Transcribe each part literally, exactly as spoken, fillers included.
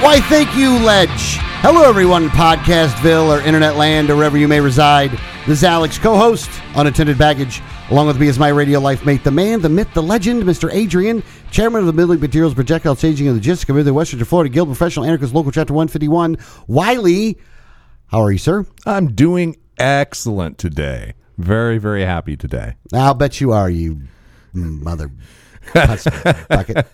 Why, thank you, Ledge. Hello, everyone in Podcastville or Internet Land or wherever you may reside. This is Alex, co-host, Unattended Baggage. Along with me is my radio life mate, the man, the myth, the legend, Mister Adrian, chairman of the Building Materials, Projectile Staging, and Logistics Committee of the Western Florida Guild, Professional Anarchist, Local Chapter one fifty-one. Wiley, how are you, sir? I'm doing excellent today. Very, very happy today. I'll bet you are, you mother... Bucket.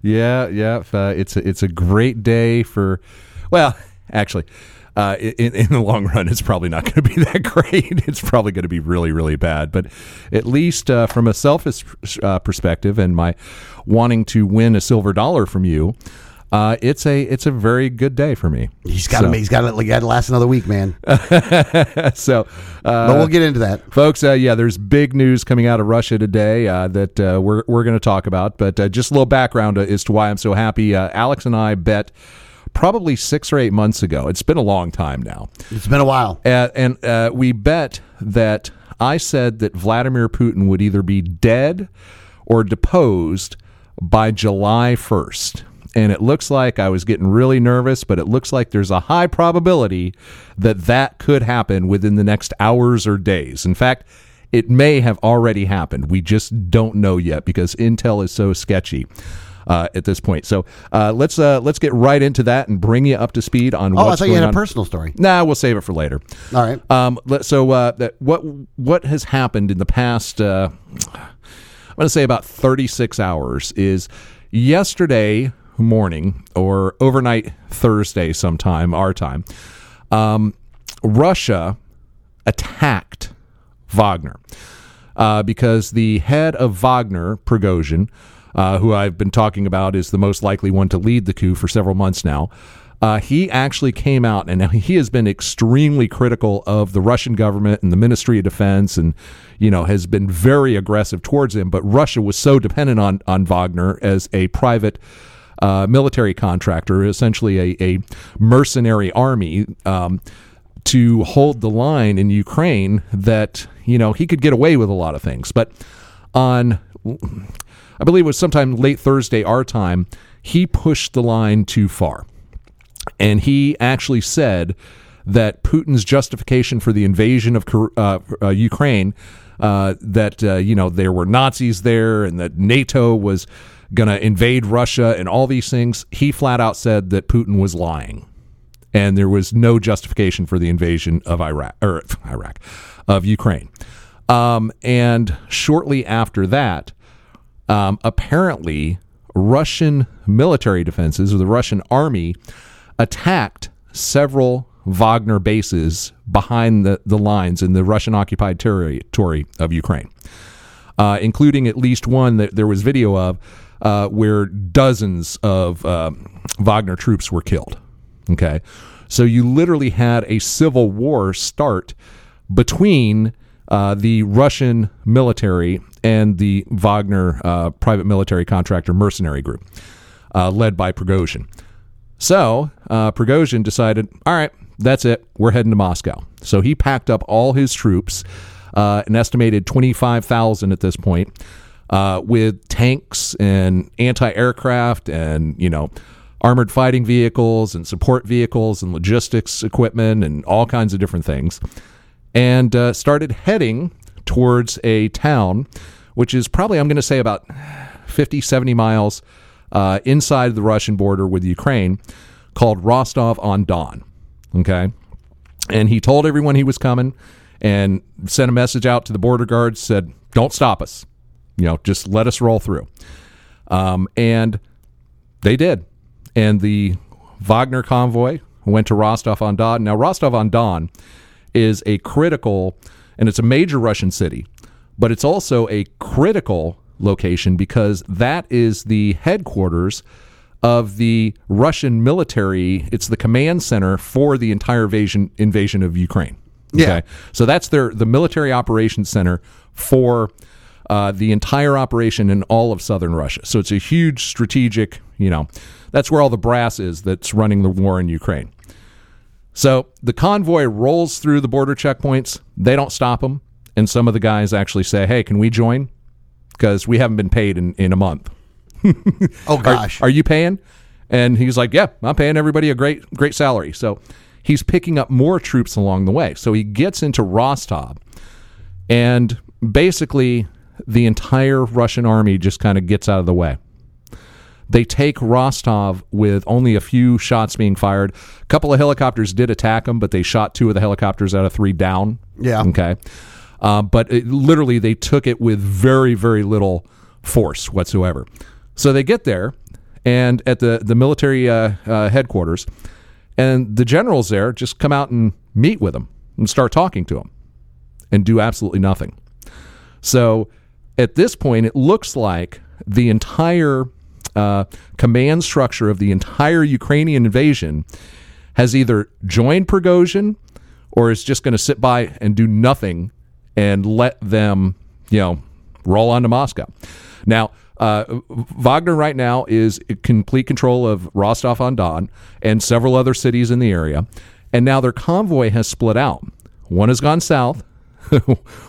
yeah, yeah. Uh, it's a, it's a great day for, well, actually, uh, in, in the long run, it's probably not going to be that great. It's probably going to be really, really bad. But at least uh, from a selfish uh, perspective and my wanting to win a silver dollar from you, uh, it's a it's a very good day for me. He's got so. to he's got to, he got to last another week, man. so, uh, but we'll get into that, folks. Uh, yeah, there's big news coming out of Russia today uh, that uh, we're we're going to talk about. But uh, just a little background as to why I'm so happy. Uh, Alex and I bet probably six or eight months ago. It's been a long time now. It's been a while, uh, and uh, we bet that I said that Vladimir Putin would either be dead or deposed by July first. And it looks like I was getting really nervous, but it looks like there's a high probability that that could happen within the next hours or days. In fact, it may have already happened. We just don't know yet because intel is so sketchy uh, at this point. So uh, let's uh, let's get right into that and bring you up to speed on what's going on. Oh, I thought you had a personal story. Nah, we'll save it for later. All right. Um, so uh, that, what what has happened in the past, uh, I'm going to say about thirty-six hours, is yesterday morning or overnight Thursday sometime, our time, um, Russia attacked Wagner uh, because the head of Wagner, Prigozhin, uh, who I've been talking about is the most likely one to lead the coup for several months now, uh, he actually came out, and he has been extremely critical of the Russian government and the Ministry of Defense and, you know, has been very aggressive towards him. But Russia was so dependent on, on Wagner as a private Uh, military contractor, essentially a, a mercenary army, um, to hold the line in Ukraine that, you know, he could get away with a lot of things. But on, I believe it was sometime late Thursday, our time, he pushed the line too far. And he actually said that Putin's justification for the invasion of uh, uh, Ukraine, uh, that, uh, you know, there were Nazis there and that NATO was going to invade Russia and all these things, he flat out said that Putin was lying. And there was no justification for the invasion of Iraq, or Iraq, of Ukraine. Um, and shortly after that, um, apparently Russian military defenses or the Russian army attacked several Wagner bases behind the, the lines in the Russian-occupied territory of Ukraine, uh, including at least one that there was video of, Uh, where dozens of uh, Wagner troops were killed. Okay, so you literally had a civil war start between uh, the Russian military and the Wagner uh, private military contractor mercenary group uh, led by Prigozhin. So uh, Prigozhin decided, all right, that's it. We're heading to Moscow. So he packed up all his troops, uh, an estimated twenty-five thousand at this point, Uh, with tanks and anti-aircraft and, you know, armored fighting vehicles and support vehicles and logistics equipment and all kinds of different things, and uh, started heading towards a town, which is probably, I'm going to say, about fifty, seventy miles uh, inside the Russian border with Ukraine, called Rostov-on-Don, okay? And he told everyone he was coming and sent a message out to the border guards, said, don't stop us. You know, just let us roll through. Um, and they did. And the Wagner convoy went to Rostov-on-Don. Now, Rostov-on-Don is a critical, and it's a major Russian city, but it's also a critical location because that is the headquarters of the Russian military. It's the command center for the entire invasion invasion of Ukraine. Okay? Yeah. So that's their the military operations center for uh, the entire operation in all of southern Russia. So it's a huge strategic, you know, that's where all the brass is that's running the war in Ukraine. So the convoy rolls through the border checkpoints. They don't stop them. And some of the guys actually say, hey, can we join? Because we haven't been paid in, in a month. Oh, gosh. Are, are you paying? And he's like, yeah, I'm paying everybody a great, great salary. So he's picking up more troops along the way. So he gets into Rostov. And basically, the entire Russian army just kind of gets out of the way. They take Rostov with only a few shots being fired. A couple of helicopters did attack them, but they shot two of the helicopters out of three down. Yeah. Okay. Uh, but it, literally, they took it with very, very little force whatsoever. So they get there, and at the the military uh, uh, headquarters, and the generals there just come out and meet with them and start talking to them, and do absolutely nothing. So at this point, it looks like the entire uh, command structure of the entire Ukrainian invasion has either joined Prigozhin, or is just going to sit by and do nothing. And let them, you know, roll on to Moscow. Now, uh, Wagner right now is in complete control of Rostov-on-Don and several other cities in the area. And now their convoy has split out. One has gone south.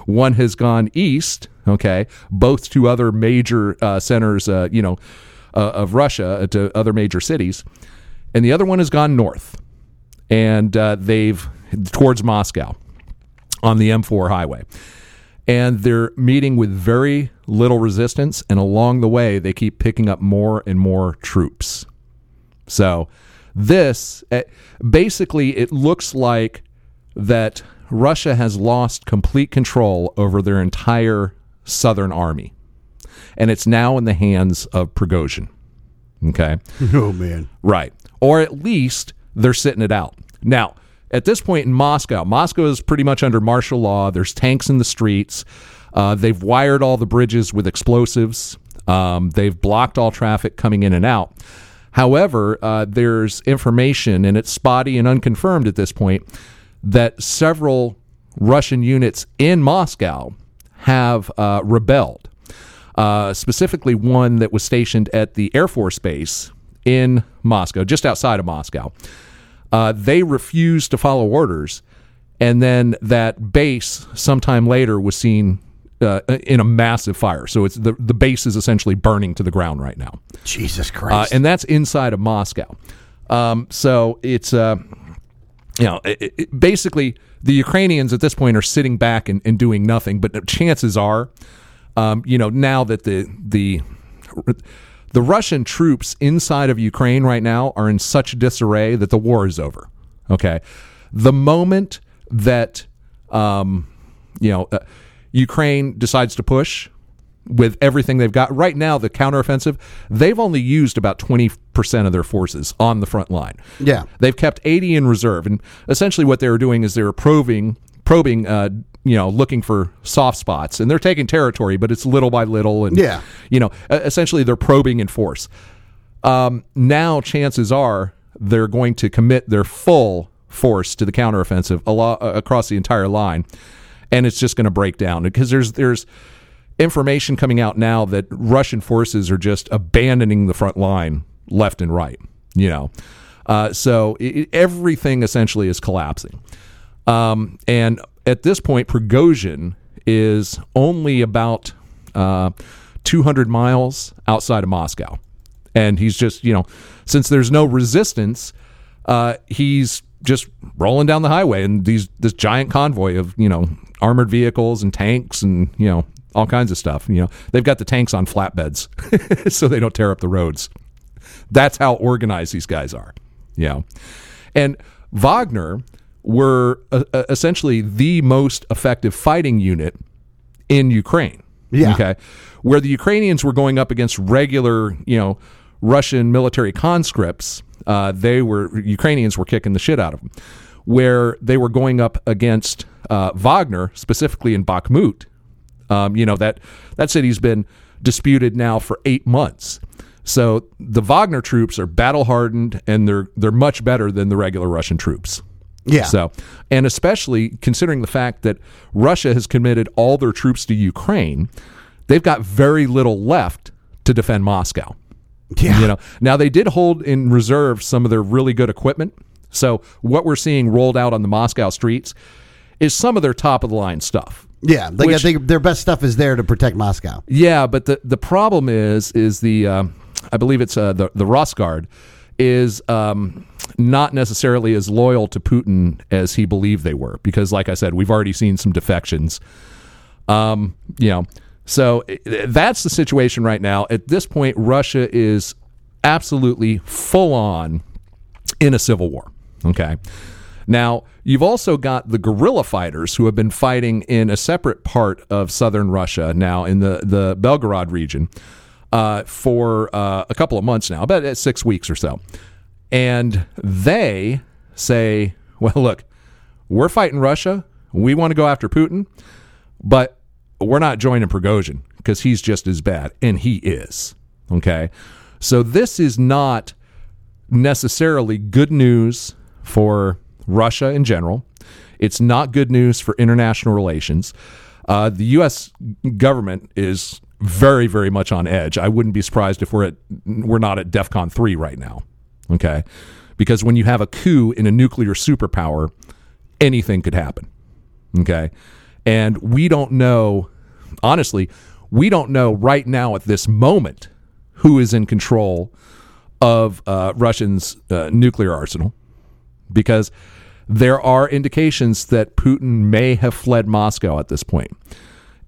One has gone east. Okay. Both to other major uh, centers, uh, you know, uh, of Russia, uh, to other major cities. And the other one has gone north. And uh, they've, towards Moscow. On the M four highway. And they're meeting with very little resistance, and along the way, they keep picking up more and more troops. So this, basically, it looks like that Russia has lost complete control over their entire southern army. And it's now in the hands of Prigozhin. Okay? Oh, man. Right. Or at least they're sitting it out. Now, at this point in Moscow, Moscow is pretty much under martial law. There's tanks in the streets. Uh, they've wired all the bridges with explosives. Um, they've blocked all traffic coming in and out. However, uh, there's information, and it's spotty and unconfirmed at this point, that several Russian units in Moscow have uh, rebelled, uh, specifically one that was stationed at the Air Force Base in Moscow, just outside of Moscow. Uh, they refused to follow orders, and then that base sometime later was seen uh, in a massive fire. So it's the the base is essentially burning to the ground right now. Jesus Christ! Uh, and that's inside of Moscow. Um, so it's uh, you know it, it, basically the Ukrainians at this point are sitting back and, and doing nothing. But chances are, um, you know, now that the the The Russian troops inside of Ukraine right now are in such disarray that the war is over. Okay, the moment that um, you know uh, Ukraine decides to push with everything they've got right now, the counteroffensive, they've only used about twenty percent of their forces on the front line. Yeah, they've kept eighty in reserve, and essentially what they were doing is they were probing, probing. Uh, you know, looking for soft spots, and they're taking territory, but it's little by little. And, yeah. you know, essentially they're probing in force. Um, now chances are they're going to commit their full force to the counteroffensive al- across the entire line. And it's just going to break down because there's, there's information coming out now that Russian forces are just abandoning the front line left and right, you know? Uh, so it, everything essentially is collapsing. Um, and, At this point, Prigozhin is only about uh, two hundred miles outside of Moscow. And he's just, you know, since there's no resistance, uh, he's just rolling down the highway and these this giant convoy of, you know, armored vehicles and tanks and, you know, all kinds of stuff. You know, they've got the tanks on flatbeds so they don't tear up the roads. That's how organized these guys are, you know. And Wagner were uh, essentially the most effective fighting unit in Ukraine. Yeah. Okay. Where the Ukrainians were going up against regular, you know, Russian military conscripts, uh, they were Ukrainians were kicking the shit out of them. Where they were going up against uh, Wagner, specifically in Bakhmut. Um, you know that that city's been disputed now for eight months. So the Wagner troops are battle hardened, and they're they're much better than the regular Russian troops. Yeah. So, and especially considering the fact that Russia has committed all their troops to Ukraine, they've got very little left to defend Moscow. Yeah. You know, now they did hold in reserve some of their really good equipment. So what we're seeing rolled out on the Moscow streets is some of their top of the line stuff. Yeah, they, which, they, their best stuff is there to protect Moscow. Yeah, but the, the problem is is the um, I believe it's uh, the the Rosguard is um, not necessarily as loyal to Putin as he believed they were, because, like I said, we've already seen some defections. Um, you know, so that's the situation right now. At this point, Russia is absolutely full on in a civil war. Okay. Now, you've also got the guerrilla fighters who have been fighting in a separate part of southern Russia now in the, the Belgorod region uh, for uh, a couple of months now, about six weeks or so. And they say, well, look, we're fighting Russia. We want to go after Putin, but we're not joining Prigozhin because he's just as bad, and he is. Okay, so this is not necessarily good news for Russia in general. It's not good news for international relations. Uh, the U S government is very, very much on edge. I wouldn't be surprised if we're at, we're not at DEFCON three right now, okay? Because when you have a coup in a nuclear superpower, anything could happen, okay? And we don't know, honestly, we don't know right now at this moment who is in control of uh, Russia's uh, nuclear arsenal, because there are indications that Putin may have fled Moscow at this point.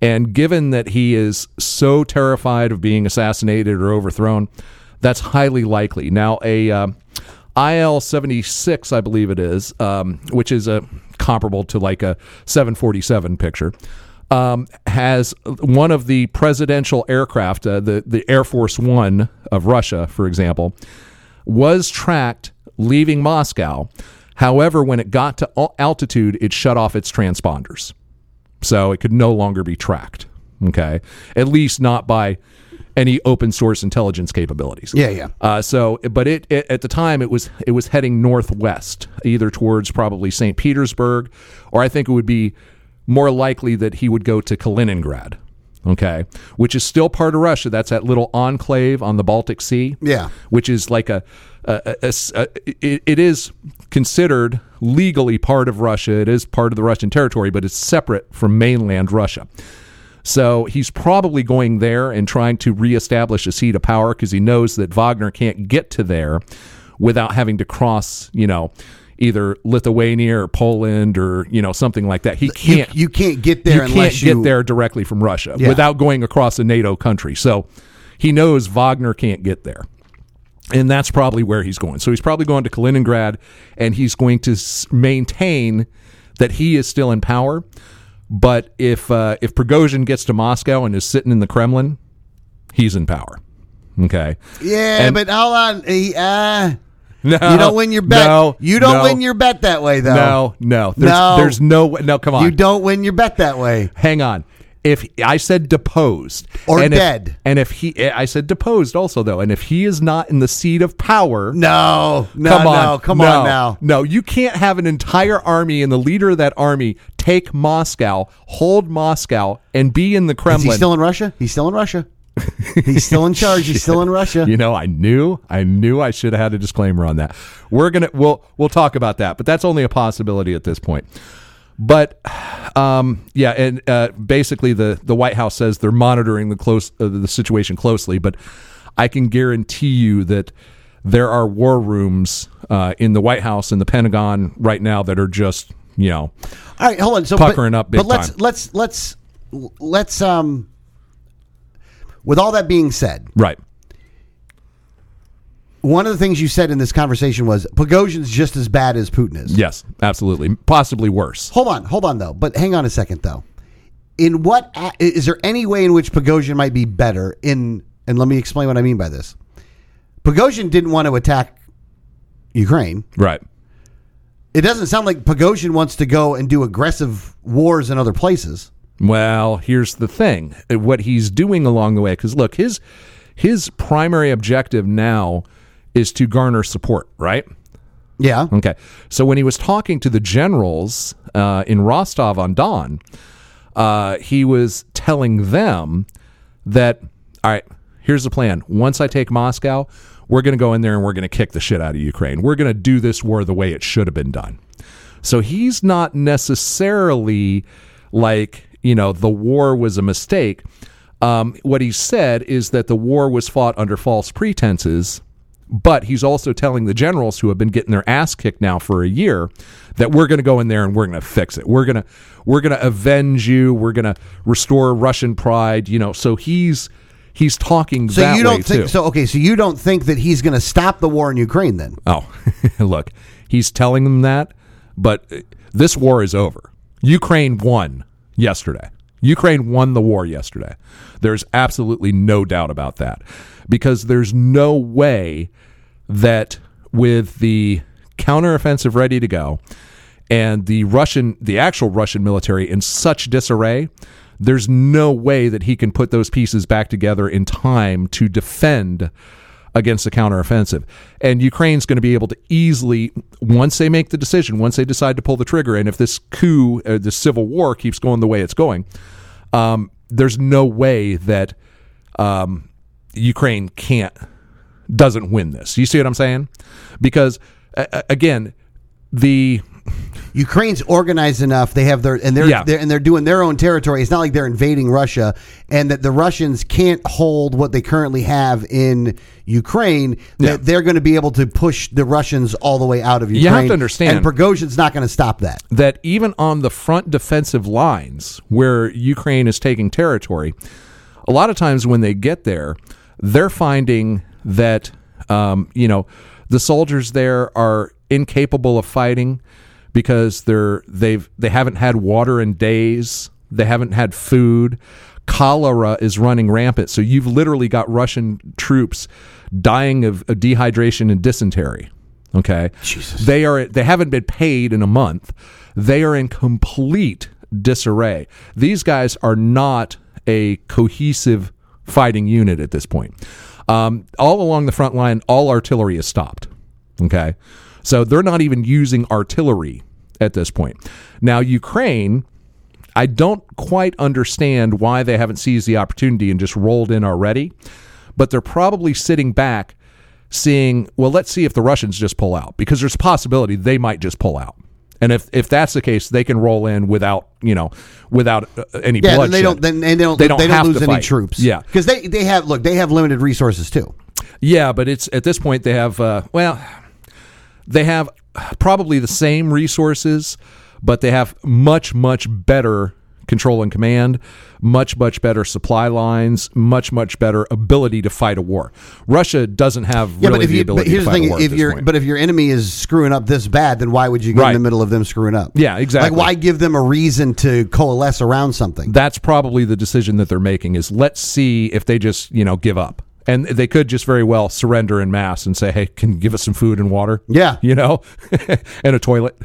And given that he is so terrified of being assassinated or overthrown, that's highly likely. Now, a uh, I L seventy-six, I believe it is, um, which is a comparable to like a seven forty-seven picture, um, has one of the presidential aircraft, uh, the, the Air Force One of Russia, for example, was tracked leaving Moscow. However, when it got to altitude, it shut off its transponders. So it could no longer be tracked, okay? At least not by any open source intelligence capabilities. Yeah, yeah. Uh, so, but it, it at the time, it was it was heading northwest, either towards probably Saint Petersburg, or I think it would be more likely that he would go to Kaliningrad, okay? Which is still part of Russia. That's that little enclave on the Baltic Sea. Yeah. Which is like a... Uh, uh, uh, it, it is considered legally part of Russia. It is part of the Russian territory, but it's separate from mainland Russia. So he's probably going there and trying to reestablish a seat of power, because he knows that Wagner can't get to there without having to cross, you know, either Lithuania or Poland or, you know, something like that. He can't. You, you can't get there. You unless can't you get there directly from Russia, yeah, without going across a NATO country. So he knows Wagner can't get there. And that's probably where he's going. So he's probably going to Kaliningrad, and he's going to maintain that he is still in power. But if uh, if Prigozhin gets to Moscow and is sitting in the Kremlin, he's in power. Okay. Yeah, and, but hold on. Uh, no, you don't win your bet. No, you don't no, win your bet that way, though. No, no. There's no, there's no way. No, come on. You don't win your bet that way. Hang on. If I said deposed or and dead, if, and if he, I said deposed also though, and if he is not in the seat of power, no, no, come on, no, come no, on now, no, you can't have an entire army and the leader of that army take Moscow, hold Moscow, and be in the Kremlin. Is he still in Russia? He's still in Russia. He's still in charge. He's still in Russia. You know, I knew, I knew I should have had a disclaimer on that. We're gonna, we'll, we'll talk about that, but that's only a possibility at this point. But, um, yeah, and uh, basically the, the White House says they're monitoring the close uh, the situation closely, but I can guarantee you that there are war rooms uh, in the White House and the Pentagon right now that are just, you know, all right, hold on. So, puckering but, up big but let's, time. But let's, let's, let's, um, with all that being said. Right. One of the things you said in this conversation was Prigozhin's just as bad as Putin is. Yes, absolutely. Possibly worse. Hold on. Hold on, though. But hang on a second, though. In what is there any way in which Prigozhin might be better in? And let me explain what I mean by this. Prigozhin didn't want to attack Ukraine. Right. It doesn't sound like Prigozhin wants to go and do aggressive wars in other places. Well, here's the thing. What he's doing along the way, because, look, his... his primary objective now is to garner support, right? Yeah. Okay. So when he was talking to the generals uh, in Rostov-on-Don, uh, he was telling them that, all right, here's the plan. Once I take Moscow, we're going to go in there and we're going to kick the shit out of Ukraine. We're going to do this war the way it should have been done. So he's not necessarily like, you know, the war was a mistake. Um, what he said is that the war was fought under false pretenses, but he's also telling the generals who have been getting their ass kicked now for a year that we're going to go in there and we're going to fix it. We're going to we're going to avenge you. We're going to restore Russian pride. You know, so he's he's talking. So that you don't way think too. So? Okay, so you don't think that he's going to stop the war in Ukraine then? Oh, look, he's telling them that, but this war is over. Ukraine won yesterday. Ukraine won the war yesterday. There's absolutely no doubt about that, because there's no way that with the counteroffensive ready to go and the Russian, the actual Russian military in such disarray, there's no way that he can put those pieces back together in time to defend against the counteroffensive. And Ukraine's going to be able to easily, once they make the decision, once they decide to pull the trigger, and if this coup, uh, this civil war keeps going the way it's going, um, there's no way that um, Ukraine can't, doesn't win this. You see what I'm saying? Because, uh, again, the... Ukraine's organized enough. They have their and they're, yeah. they're and they're doing their own territory. It's not like they're invading Russia, and that the Russians can't hold what they currently have in Ukraine. That yeah. they're going to be able to push the Russians all the way out of Ukraine. You have to understand, and Prigozhin's not going to stop that. That even on the front defensive lines where Ukraine is taking territory, a lot of times when they get there, they're finding that um, you know the soldiers there are incapable of fighting. Because they're they've they haven't had water in days, they haven't had food, cholera is running rampant. So you've literally got Russian troops dying of, of dehydration and dysentery. Okay, Jesus. They are they haven't been paid in a month. They are in complete disarray. These guys are not a cohesive fighting unit at this point. Um, all along the front line, all artillery is stopped. Okay. So they're not even using artillery at this point. Now, Ukraine, I don't quite understand why they haven't seized the opportunity and just rolled in already, but they're probably sitting back seeing, well, let's see if the Russians just pull out, because there's a possibility they might just pull out. And if, if that's the case, they can roll in without, you know, without any yeah, bloodshed. Yeah, and they don't, then, and they don't, they don't, they don't lose any troops. Yeah. Because they, they have, look, they have limited resources too. Yeah, but it's at this point they have, uh, well... They have probably the same resources, but they have much, much better control and command, much, much better supply lines, much, much better ability to fight a war. Russia doesn't have yeah, really the you, ability to fight thing, a war if at this point. But if your enemy is screwing up this bad, then why would you get right. in the middle of them screwing up? Yeah, exactly. Like, why give them a reason to coalesce around something? That's probably the decision that they're making is let's see if they just, you know, give up. And they could just very well surrender en masse and say, hey, can you give us some food and water? Yeah. You know, and a toilet.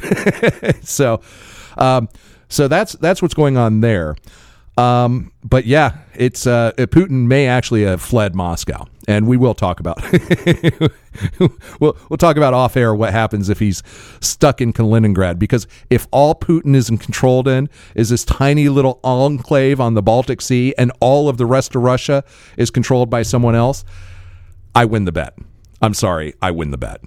so um, so that's that's what's going on there. Um, but, yeah, it's uh, Putin may actually have fled Moscow. And we will talk about we'll, we'll talk about off air what happens if he's stuck in Kaliningrad, because if all Putin is controlled in is this tiny little enclave on the Baltic Sea and all of the rest of Russia is controlled by someone else, I win the bet. I'm sorry, I win the bet.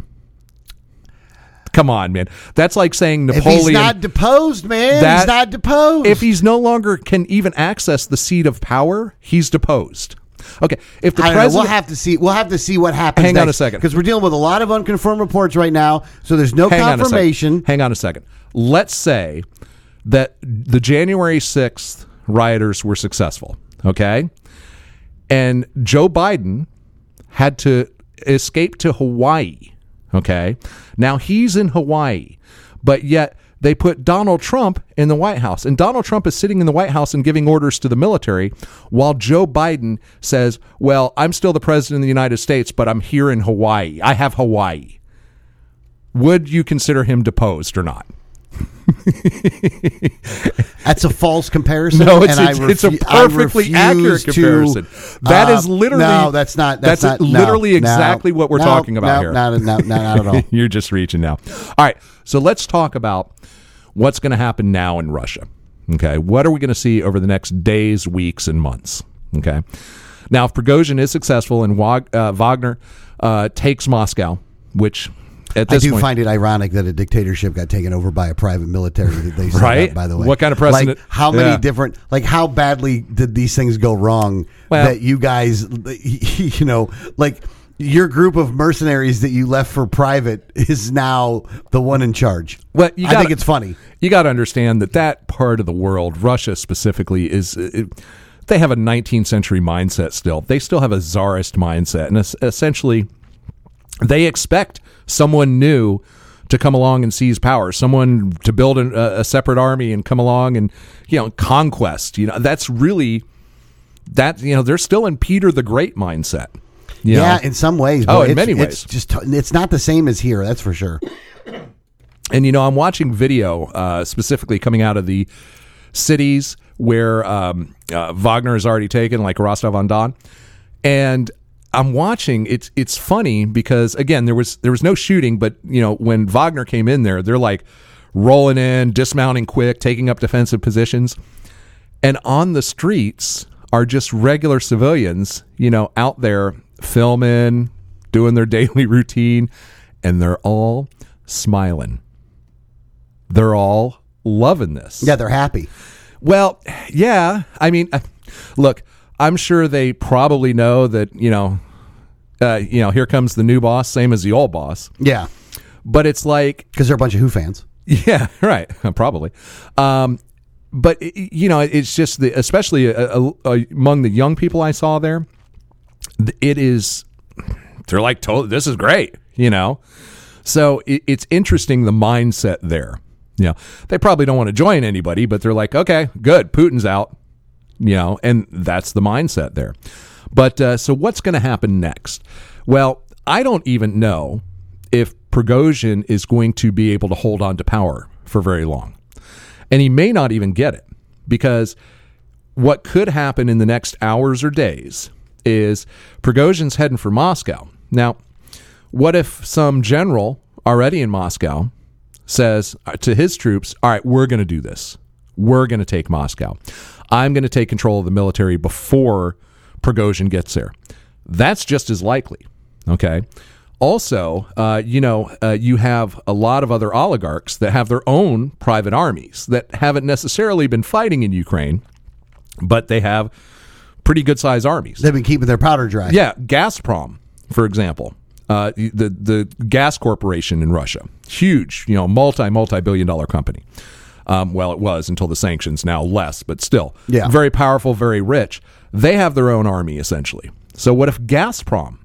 Come on, man. That's like saying Napoleon. If he's not deposed, man. That, he's not deposed. If he's no longer can even access the seat of power, he's deposed. Okay, if the president, know, we'll have to see. We'll have to see what happens. Hang next, on a second, because we're dealing with a lot of unconfirmed reports right now. So there's no Hang confirmation. On Hang on a second. Let's say that the January sixth rioters were successful. Okay, and Joe Biden had to escape to Hawaii. Okay, now he's in Hawaii, but yet they put Donald Trump in the White House. And Donald Trump is sitting in the White House and giving orders to the military while Joe Biden says, well, I'm still the president of the United States, but I'm here in Hawaii. I have Hawaii. Would you consider him deposed or not? That's a false comparison. No, it's, and it's, refu- it's a perfectly accurate to, comparison. That uh, is literally no. That's not. That's, that's not, literally no, exactly no, what we're no, talking about no, here. Not, not, not at all. You're just reaching now. All right. So let's talk about what's going to happen now in Russia. Okay. What are we going to see over the next days, weeks, and months? Okay. Now, if Prigozhin is successful and Wag- uh, Wagner uh, takes Moscow, which at this I do point, find it ironic that a dictatorship got taken over by a private military. They right? Up, by the way, what kind of precedent? Like, how many yeah. different? Like, how badly did these things go wrong well, that you guys, you know, like your group of mercenaries that you left for private is now the one in charge? Well, you gotta, I think it's funny. You got to understand that that part of the world, Russia specifically, is. It, They have a nineteenth century mindset still. They still have a czarist mindset. And es- essentially, they expect someone new to come along and seize power, someone to build an, a, a separate army and come along and, you know, conquest. You know, that's really that, you know, they're still in Peter the Great mindset. You yeah, know? In some ways. But oh, in many ways. It's just it's not the same as here. That's for sure. And, you know, I'm watching video uh, specifically coming out of the cities where um, uh, Wagner is already taken, like Rostov-on-Don, and I'm watching. It's it's funny because again, there was there was no shooting, but you know when Wagner came in there, they're like rolling in, dismounting quick, taking up defensive positions, and on the streets are just regular civilians, you know, out there filming, doing their daily routine, and they're all smiling. They're all loving this. Yeah, they're happy. Well, yeah, I mean, look, I'm sure they probably know that, you know, uh, you know, here comes the new boss, same as the old boss. Yeah. But it's like... Because they're a bunch of Who fans. Yeah, right, probably. Um, but, you know, it's just, the, especially a, a, a, among the young people I saw there, it is, they're like, this is great, you know. So it, it's interesting, the mindset there. Yeah, they probably don't want to join anybody, but they're like, okay, good, Putin's out, you know, and that's the mindset there. But uh, so what's going to happen next? Well, I don't even know if Prigozhin is going to be able to hold on to power for very long. And he may not even get it, because what could happen in the next hours or days is Prigozhin's heading for Moscow. Now, what if some general already in Moscow says to his troops, all right, we're going to do this. We're going to take Moscow. I'm going to take control of the military before Prigozhin gets there. That's just as likely, okay? Also, uh, you know, uh, you have a lot of other oligarchs that have their own private armies that haven't necessarily been fighting in Ukraine, but they have pretty good-sized armies. They've been keeping their powder dry. Yeah, Gazprom, for example. Uh, the the gas corporation in Russia, huge, you know, multi multi billion dollar company. Um, well, it was until the sanctions. Now less, but still, yeah. Very powerful, very rich. They have their own army essentially. So what if Gazprom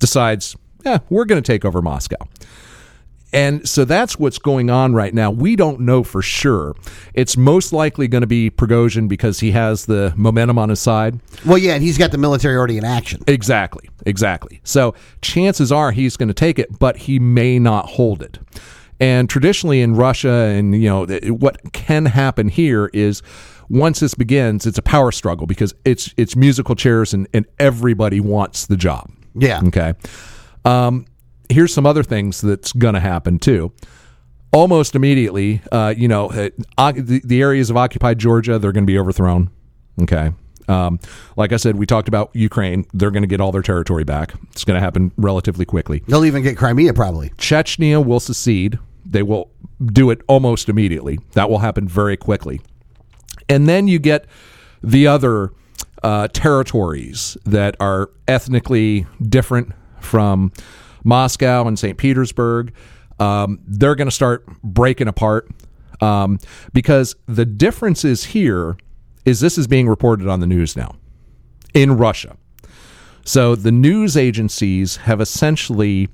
decides, yeah, we're going to take over Moscow? And so that's what's going on right now. We don't know for sure. It's most likely going to be Prigozhin because he has the momentum on his side. Well, yeah, and he's got the military already in action. Exactly, exactly. So chances are he's going to take it, but he may not hold it. And traditionally in Russia, and you know what can happen here is once this begins, it's a power struggle because it's it's musical chairs and, and everybody wants the job. Yeah. Okay. Um. Here's some other things that's going to happen, too. Almost immediately, uh, you know, uh, the, the areas of occupied Georgia, they're going to be overthrown. Okay. Um, like I said, we talked about Ukraine. They're going to get all their territory back. It's going to happen relatively quickly. They'll even get Crimea, probably. Chechnya will secede. They will do it almost immediately. That will happen very quickly. And then you get the other uh, territories that are ethnically different from Moscow and Saint Petersburg, um, they're going to start breaking apart um, because the difference is here is this is being reported on the news now in Russia. So the news agencies have essentially,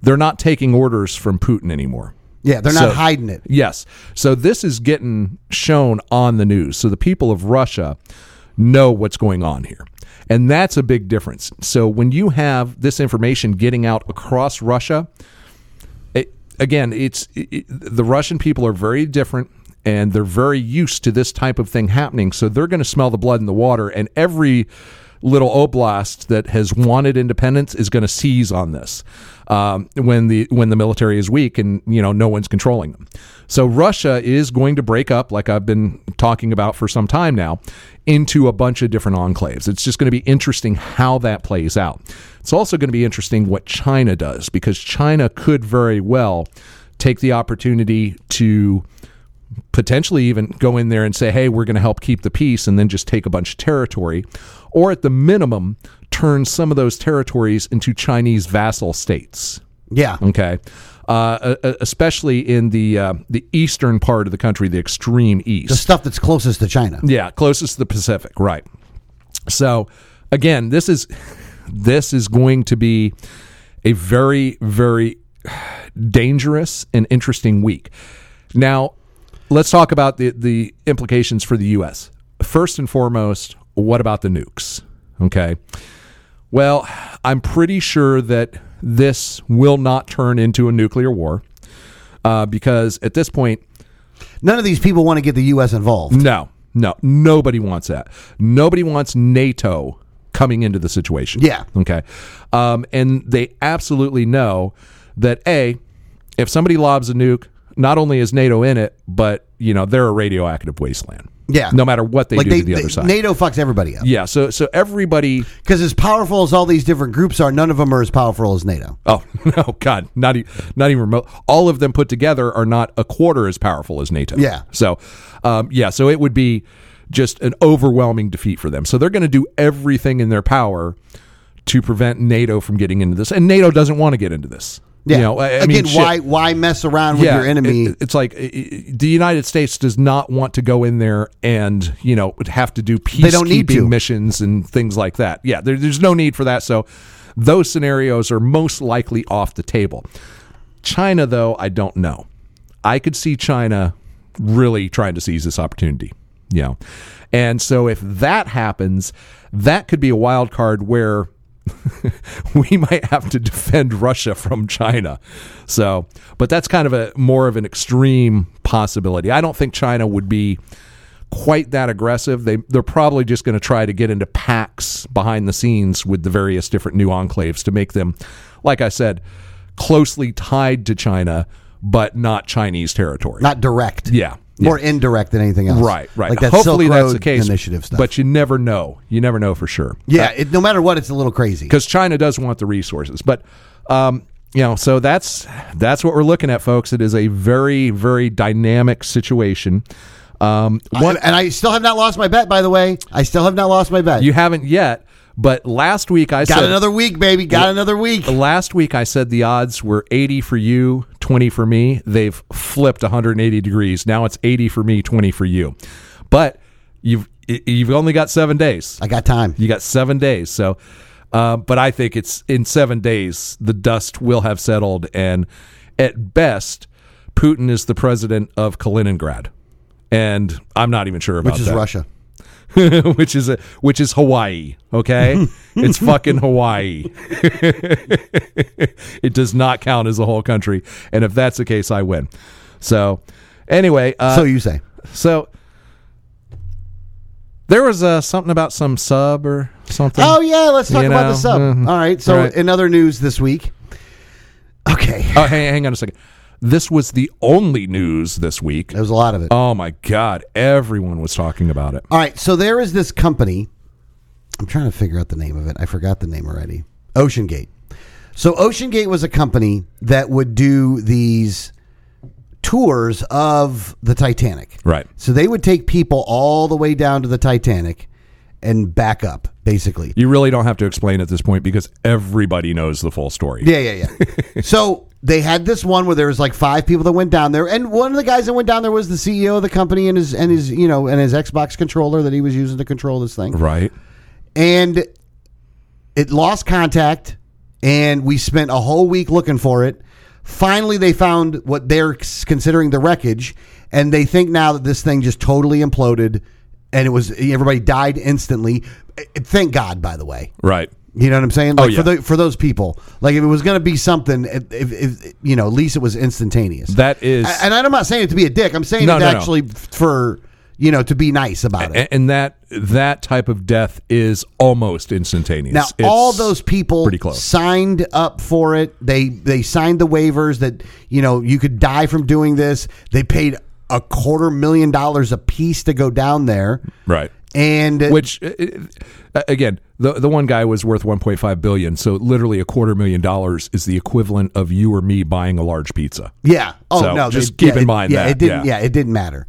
they're not taking orders from Putin anymore. Yeah, they're so, not hiding it. Yes. So this is getting shown on the news. So the people of Russia know what's going on here. And that's a big difference. So when you have this information getting out across Russia, it, again, it's it, the Russian people are very different. and they're very used to this type of thing happening. So they're going to smell the blood in the water, and every little oblast that has wanted independence is going to seize on this um, when the when the military is weak and, you know, no one's controlling them. So Russia is going to break up, like I've been talking about for some time now, into a bunch of different enclaves. It's just going to be interesting how that plays out. It's also going to be interesting what China does, because China could very well take the opportunity to potentially even go in there and say, hey, we're going to help keep the peace, and then just take a bunch of territory, or at the minimum, turn some of those territories into Chinese vassal states. Yeah. Okay. Uh, especially in the uh, the eastern part of the country, the extreme east. The stuff that's closest to China. Yeah, closest to the Pacific, right. So, again, this is this is going to be a very, very dangerous and interesting week. Now, let's talk about the, the implications for the U S. First and foremost, what about the nukes? Okay. Well, I'm pretty sure that this will not turn into a nuclear war uh, because at this point, none of these people want to get the U S involved. No, no. Nobody wants that. Nobody wants NATO coming into the situation. Yeah. Okay. Um, and they absolutely know that, A, if somebody lobs a nuke, not only is NATO in it, but, you know, they're a radioactive wasteland. Yeah. No matter what they like do they, to the they, other side. NATO fucks everybody up. Yeah. So so everybody... Because as powerful as all these different groups are, none of them are as powerful as NATO. Oh, no, God. Not, e- not even remote. All of them put together are not a quarter as powerful as NATO. Yeah. So, um, yeah, so it would be just an overwhelming defeat for them. So they're going to do everything in their power to prevent NATO from getting into this. And NATO doesn't want to get into this. Yeah. You know, I, I Again, mean, why why mess around with yeah, your enemy? It, it's like it, the United States does not want to go in there and, you know, have to do peacekeeping missions and things like that. Yeah, there, there's no need for that. So those scenarios are most likely off the table. China, though, I don't know. I could see China really trying to seize this opportunity. You know, and so if that happens, that could be a wild card where we might have to defend Russia from China. So, but that's kind of a more of an extreme possibility. I don't think China would be quite that aggressive. They, they're probably just going to try to get into pacts behind the scenes with the various different new enclaves to make them, like I said, closely tied to China, but not Chinese territory. Not direct. Yeah. Yeah. More indirect than anything else. Right, right. Like that Hopefully Silk Road that's the case, initiative stuff. But you never know. You never know for sure. Yeah, uh, it, no matter what, it's a little crazy. Because China does want the resources. But, um, you know, so that's that's what we're looking at, folks. It is a very, very dynamic situation. Um, one, I, and I still have not lost my bet, by the way. I still have not lost my bet. You haven't yet. But last week I Got said... Got another week, baby. Got another week. Last week I said the odds were eighty for you, twenty for me. They've flipped one hundred eighty degrees. Now it's eighty for me, twenty for you. But you've you've only got seven days. I got time. You got seven days. So, uh, but I think it's in seven days, the dust will have settled. And at best, Putin is the president of Kaliningrad. And I'm not even sure about that. Which is that. Russia. which is a, which is Hawaii, okay? It's fucking Hawaii. It does not count as a whole country, and if that's the case, I win. So, anyway, uh, so you say. So there was uh, something about some sub or something. Oh yeah, let's talk about know? the sub. Mm-hmm. All right. So All right. in other news this week. Okay. Oh, hang, hang on a second. This was the only news this week. There was a lot of it. Oh, my God. Everyone was talking about it. All right. So there is this company. I'm trying to figure out the name of it. I forgot the name already. OceanGate. So OceanGate was a company that would do these tours of the Titanic. Right. So they would take people all the way down to the Titanic and back up, basically. You really don't have to explain at this point because everybody knows the full story. Yeah, yeah, yeah. So... They had this one where there was like five people that went down there, and one of the guys that went down there was the C E O of the company and his and his you know and his Xbox controller that he was using to control this thing. Right. And it lost contact, and we spent a whole week looking for it. Finally, they found what they're considering the wreckage, and they think now that this thing just totally imploded, and it was everybody died instantly. Thank God, by the way. Right. You know what I'm saying? Like oh, yeah. for, the, for those people, like if it was going to be something, if, if, if you know, at least it was instantaneous. That is, I, and I'm not saying it to be a dick. I'm saying no, it no, actually no. for you know to be nice about and, it. And that that type of death is almost instantaneous. Now, it's all those people pretty close. signed up for it. They they signed the waivers that you know you could die from doing this. They paid a quarter million dollars a piece to go down there, right? And which again, the the one guy was worth one point five billion dollars, so literally a quarter million dollars is the equivalent of you or me buying a large pizza. Yeah. Oh so no. Just they, keep yeah, in mind it, yeah, that. It didn't, yeah. yeah, it didn't matter.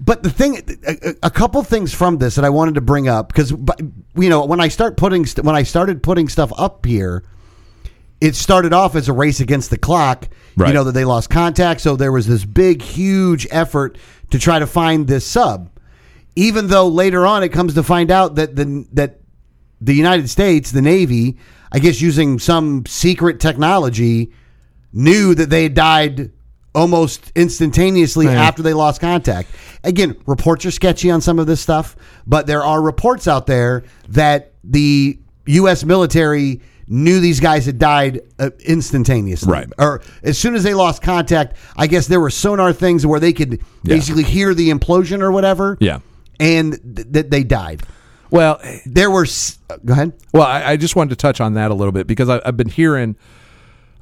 But the thing, a, a couple things from this that I wanted to bring up because you know when I start putting when I started putting stuff up here, it started off as a race against the clock. Right. You know that they lost contact, so there was this big, huge effort to try to find this sub. Even though later on it comes to find out that the that the United States, the Navy, I guess using some secret technology, knew that they died almost instantaneously right. after they lost contact. Again, reports are sketchy on some of this stuff, but there are reports out there that the U S military knew these guys had died instantaneously. Right. Or as soon as they lost contact, I guess there were sonar things where they could yeah. basically hear the implosion or whatever. Yeah. And that th- they died. Well, there were. S- Go ahead. Well, I, I just wanted to touch on that a little bit because I, I've been hearing.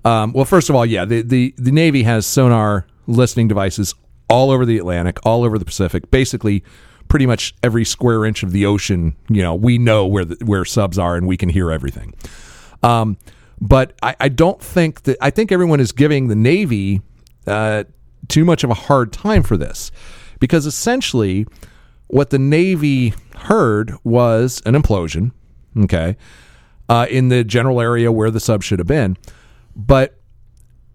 Um, well, first of all, yeah, the, the, the Navy has sonar listening devices all over the Atlantic, all over the Pacific, basically pretty much every square inch of the ocean. You know, we know where the, where subs are and we can hear everything. Um, but I, I don't think that I think everyone is giving the Navy uh, too much of a hard time for this because essentially. What the Navy heard was an implosion, okay, uh, in the general area where the sub should have been. But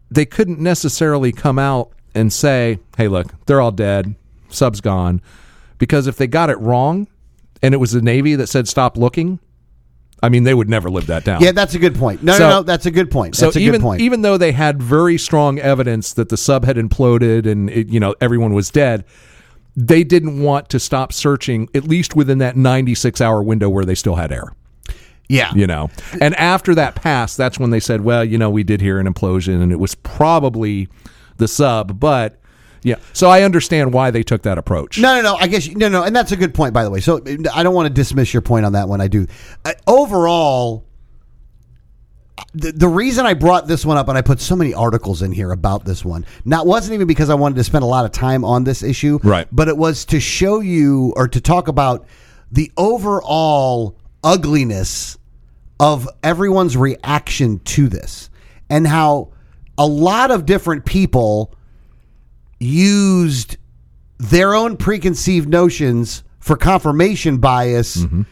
they couldn't necessarily come out and say, hey, look, they're all dead, sub's gone. Because if they got it wrong and it was the Navy that said stop looking, I mean, they would never live that down. Yeah, that's a good point. No, so, no, no, that's a good point. That's so a even, good point. Even though they had very strong evidence that the sub had imploded and, it, you know, everyone was dead, they didn't want to stop searching, at least within that ninety-six hour window where they still had air. Yeah. You know, and after that passed, that's when they said, well, you know, we did hear an implosion and it was probably the sub, but yeah. So I understand why they took that approach. No, no, no. I guess, no, no. And that's a good point, by the way. So I don't want to dismiss your point on that one. I do. Uh, overall, The, the reason I brought this one up, and I put so many articles in here about this one, now it wasn't even because I wanted to spend a lot of time on this issue, right? But it was to show you or to talk about the overall ugliness of everyone's reaction to this and how a lot of different people used their own preconceived notions for confirmation bias mm-hmm.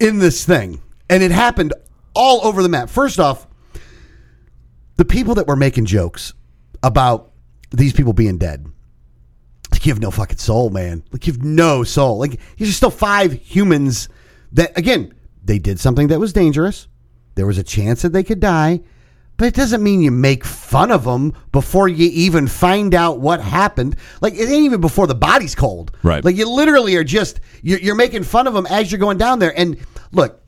in this thing. And it happened all over the map. First off, the people that were making jokes about these people being dead, like you have no fucking soul, man. Like you have no soul. Like you're still five humans that, again, they did something that was dangerous. There was a chance that they could die, but it doesn't mean you make fun of them before you even find out what happened. Like it ain't even before the body's cold. Right. Like you literally are just, you're, you're making fun of them as you're going down there. And look,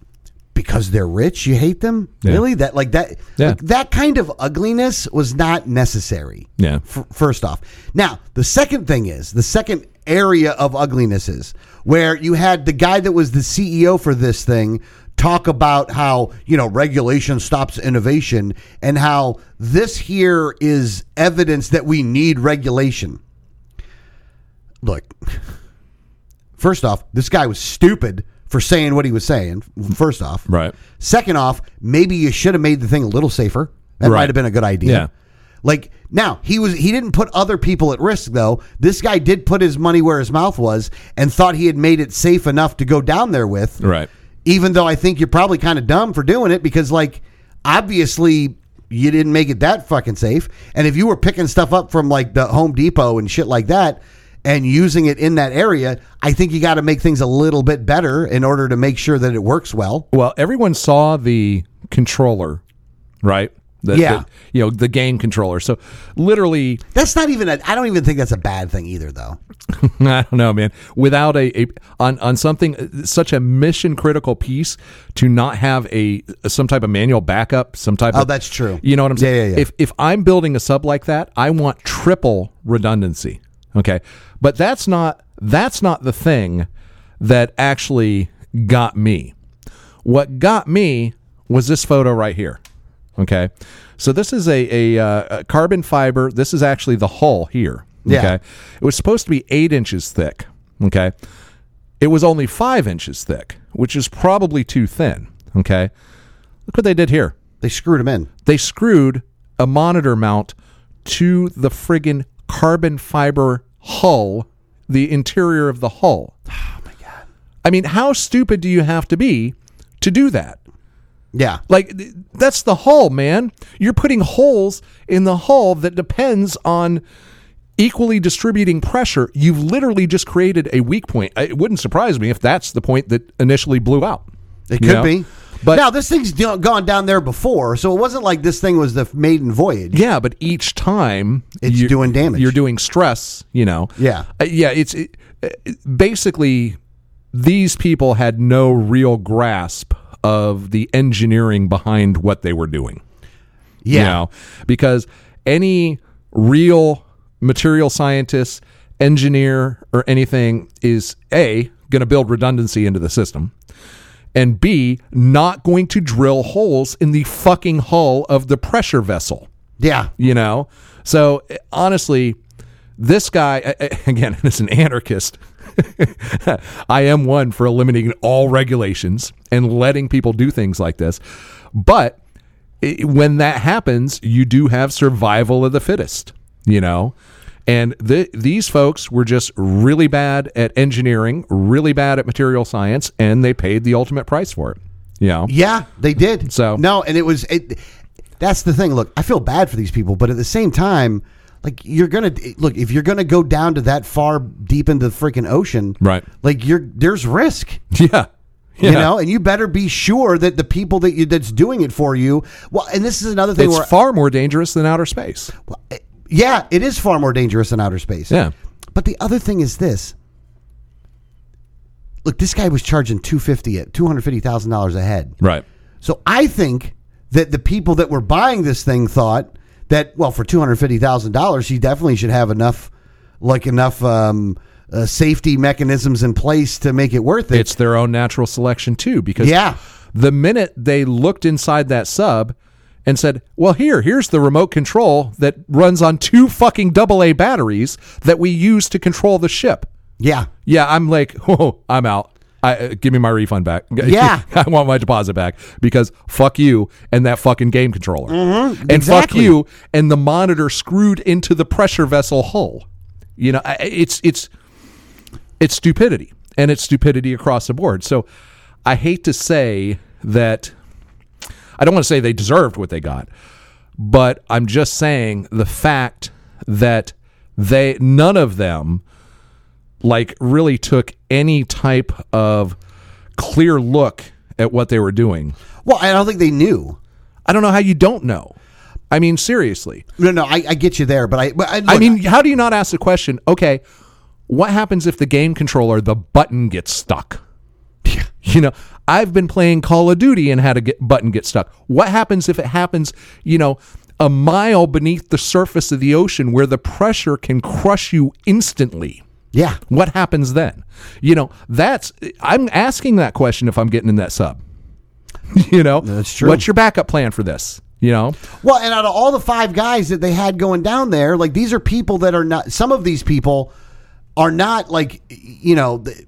because they're rich, you hate them? Yeah. Really? That like that yeah. like that kind of ugliness was not necessary. Yeah. F- first off. Now, the second thing is, the second area of ugliness is where you had the guy that was the C E O for this thing talk about how, you know, regulation stops innovation and how this here is evidence that we need regulation. Look, first off, this guy was stupid for saying what he was saying, first off. Right. Second off, maybe you should have made the thing a little safer. That right. might have been a good idea. Yeah. Like, now, he was he didn't put other people at risk, though. This guy did put his money where his mouth was and thought he had made it safe enough to go down there with. Right. Even though I think you're probably kind of dumb for doing it because, like, obviously you didn't make it that fucking safe. And if you were picking stuff up from, like, the Home Depot and shit like that, and using it in that area, I think you got to make things a little bit better in order to make sure that it works well. Well, everyone saw the controller, right? The, yeah. The, you know, the game controller. So literally. That's not even. A, I don't even think that's a bad thing either, though. I don't know, man. Without a, a on, on something, such a mission critical piece, to not have a some type of manual backup, some type oh, of. Oh, that's true. You know what I'm saying? Yeah, yeah, yeah. If, if I'm building a sub like that, I want triple redundancy. Okay. But that's not that's not the thing that actually got me. What got me was this photo right here. Okay, so this is a, a, a carbon fiber. This is actually the hull here. Okay, yeah. It was supposed to be eight inches thick. Okay, it was only five inches thick, which is probably too thin. Okay, look what they did here. They screwed them in. They screwed a monitor mount to the friggin' carbon fiber hull, the interior of the hull. Oh, my God. I mean, how stupid do you have to be to do that? Yeah. Like, that's the hull, man. You're putting holes in the hull that depends on equally distributing pressure. You've literally just created a weak point. It wouldn't surprise me if that's the point that initially blew out. It could be. But now, this thing's gone down there before, so it wasn't like this thing was the maiden voyage. Yeah, but each time... It's doing damage. You're doing stress, you know. Yeah. Uh, yeah, it's... It, it, basically, these people had no real grasp of the engineering behind what they were doing. Yeah. You know, because any real material scientist, engineer, or anything is A, going to build redundancy into the system, and B, not going to drill holes in the fucking hull of the pressure vessel. Yeah. You know? So, honestly, this guy, again, is an anarchist. I am one for eliminating all regulations and letting people do things like this. But it, when that happens, you do have survival of the fittest, you know, and the, these folks were just really bad at engineering, really bad at material science, and they paid the ultimate price for it. You know? Yeah, they did. So no, and it was it, that's the thing. Look, I feel bad for these people, but at the same time, like, you're going to look, if you're going to go down to that far deep into the freaking ocean, right? Like, you're there's risk. Yeah. Yeah. You know, and you better be sure that the people that you that's doing it for you. Well, and this is another thing. It's where, far more dangerous than outer space. Well, yeah, it is far more dangerous than outer space. Yeah. But the other thing is this. Look, this guy was charging two hundred fifty thousand dollars two hundred fifty thousand dollars a head. Right. So I think that the people that were buying this thing thought that, well, for two hundred fifty thousand dollars, he definitely should have enough, like enough um, uh, safety mechanisms in place to make it worth it. It's their own natural selection, too, because yeah. the minute they looked inside that sub and said, well, here, here's the remote control that runs on two fucking double A batteries that we use to control the ship. Yeah. Yeah, I'm like, oh, I'm out. I, uh, give me my refund back. Yeah. I want my deposit back, because fuck you and that fucking game controller. Mm-hmm. And exactly. Fuck you and the monitor screwed into the pressure vessel hull. You know, it's it's it's stupidity, and it's stupidity across the board. So I hate to say that. I don't want to say they deserved what they got, but I'm just saying the fact that they none of them like really took any type of clear look at what they were doing. Well, I don't think they knew. I don't know how you don't know. I mean, seriously. No, no, I, I get you there, but I... But I, look, I mean, how do you not ask the question, okay, what happens if the game controller, the button gets stuck? You know, I've been playing Call of Duty and had a get, button get stuck. What happens if it happens, you know, a mile beneath the surface of the ocean where the pressure can crush you instantly? Yeah. What happens then? You know, that's, I'm asking that question if I'm getting in that sub. You know, that's true. What's your backup plan for this? You know? Well, and out of all the five guys that they had going down there, like, these are people that are not, some of these people are not like, you know, the,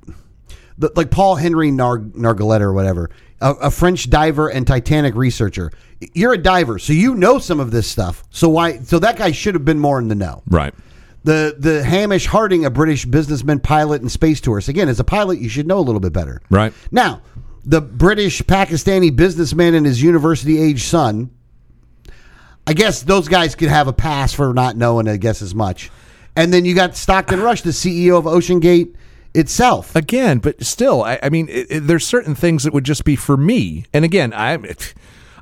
the, like Paul Henry Narg, Nargoletta or whatever, a, a French diver and Titanic researcher. You're a diver, so you know some of this stuff. So why, so that guy should have been more in the know. Right. The the Hamish Harding, a British businessman, pilot, and space tourist. Again, as a pilot, you should know a little bit better. Right. Now, the British Pakistani businessman and his university-age son. I guess those guys could have a pass for not knowing, I guess, as much. And then you got Stockton Rush, the C E O of OceanGate itself. Again, but still, I, I mean, it, it, there's certain things that would just be for me. And again, I'm...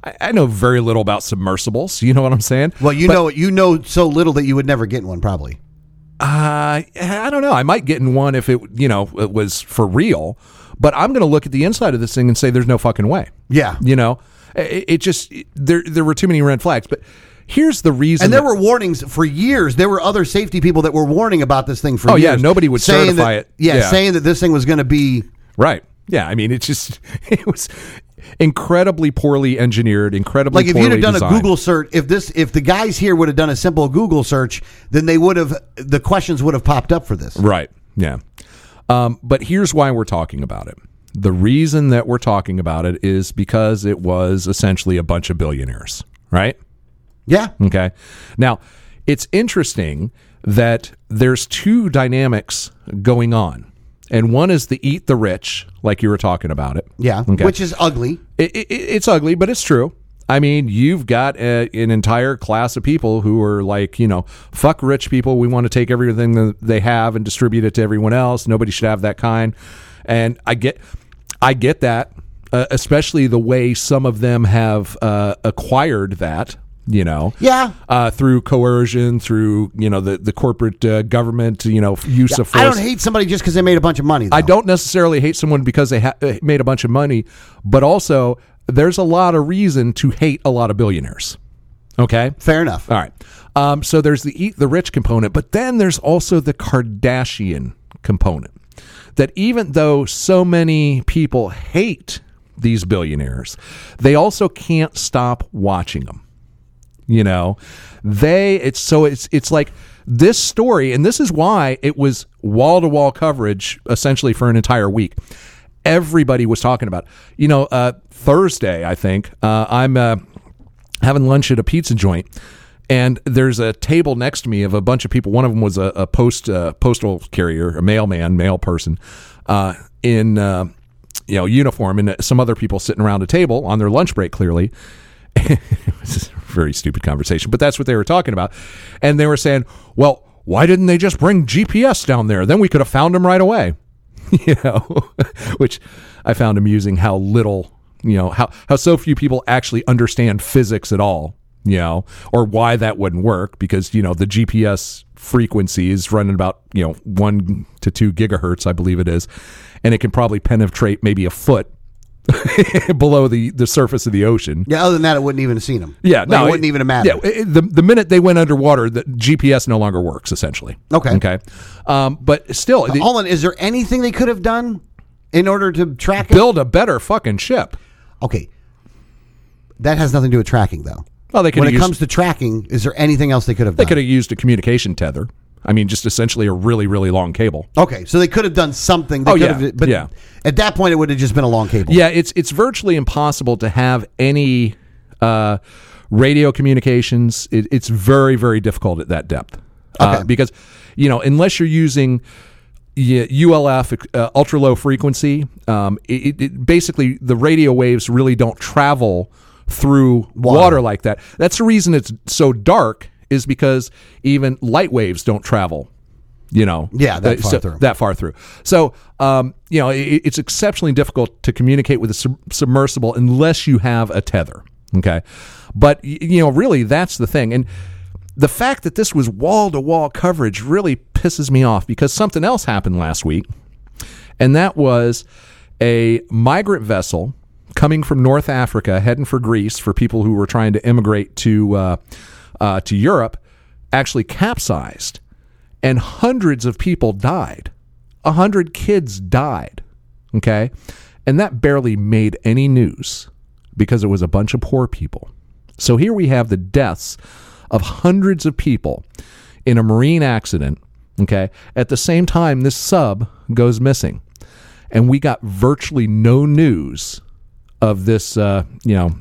I, I know very little about submersibles. You know what I'm saying? Well, you but, know, you know so little that you would never get in one, probably. Uh, I don't know. I might get in one if it, you know, it was for real. But I'm going to look at the inside of this thing and say, there's no fucking way. Yeah. You know, it, it just, it, there there were too many red flags. But here's the reason. And there that, were warnings for years. There were other safety people that were warning about this thing for oh, years. Oh, yeah. Nobody would certify that, it. Yeah, yeah. Saying that this thing was going to be. Right. Yeah. I mean, it's just, it was incredibly poorly engineered, incredibly poorly designed. Like if you'd have done designed. a Google search, if this, if the guys here would have done a simple Google search, then they would have, the questions would have popped up for this. Right. Yeah. Um, but here's why we're talking about it. The reason that we're talking about it is because it was essentially a bunch of billionaires, right? Yeah. Okay. Now, it's interesting that there's two dynamics going on. And one is the eat the rich, like you were talking about it. Yeah, okay. Which is ugly. It, it, it's ugly, but it's true. I mean, you've got a, an entire class of people who are like, you know, fuck rich people. We want to take everything that they have and distribute it to everyone else. Nobody should have that kind. And I get, I get that, uh, especially the way some of them have uh, acquired that, you know, yeah, uh, through coercion, through, you know, the, the corporate uh, government, you know, use yeah, of force. I don't hate somebody just because they made a bunch of money, though. I don't necessarily hate someone because they ha- made a bunch of money, but also there's a lot of reason to hate a lot of billionaires. Okay? Fair enough. All right. Um, so there's the eat the rich component, but then there's also the Kardashian component. That even though so many people hate these billionaires, they also can't stop watching them. You know, they it's so it's it's like this story, and this is why it was wall-to-wall coverage essentially for an entire week. Everybody was talking about, you know, uh, Thursday, I think, uh, I'm uh, having lunch at a pizza joint, and there's a table next to me of a bunch of people. One of them was a, a post uh, postal carrier, a mailman, mail person uh, in, uh, you know, uniform, and some other people sitting around a table on their lunch break, clearly. It was a very stupid conversation, but that's what they were talking about. And they were saying, well, why didn't they just bring G P S down there? Then we could have found them right away. You know, which I found amusing how little, you know, how, how so few people actually understand physics at all, you know, or why that wouldn't work because, you know, the G P S frequency is running about, you know, one to two gigahertz, I believe it is. And it can probably penetrate maybe a foot below the, the surface of the ocean. Yeah, other than that, it wouldn't even have seen them. Yeah, like, no, it wouldn't it, even have mattered. Yeah, it, the, the minute they went underwater, the G P S no longer works, essentially. Okay. Okay. Um, but still. Uh, the, Olin, is there anything they could have done in order to track build it? Build a better fucking ship. Okay. That has nothing to do with tracking, though. Well, they could. When it used, comes to tracking, is there anything else they could have they done? They could have used a communication tether. I mean, just essentially a really, really long cable. Okay, so they could have done something. They oh, could yeah. Have, but yeah. At that point, it would have just been a long cable. Yeah, it's it's virtually impossible to have any uh, radio communications. It, it's very, very difficult at that depth. Okay. Uh, because, you know, unless you're using U L F, uh, ultra-low frequency, um, it, it basically the radio waves really don't travel through water. water like that. That's the reason it's so dark. Is because even light waves don't travel, you know, yeah, that far, so, through. That far through. So, um, you know, it, it's exceptionally difficult to communicate with a sub- submersible unless you have a tether. Okay. But, you know, really, that's the thing. And the fact that this was wall-to-wall coverage really pisses me off because something else happened last week. And that was a migrant vessel coming from North Africa, heading for Greece for people who were trying to immigrate to uh Uh, to Europe, actually capsized, and hundreds of people died. A hundred kids died, okay? And that barely made any news because it was a bunch of poor people. So here we have the deaths of hundreds of people in a marine accident, okay? At the same time, this sub goes missing, and we got virtually no news of this, uh, you know,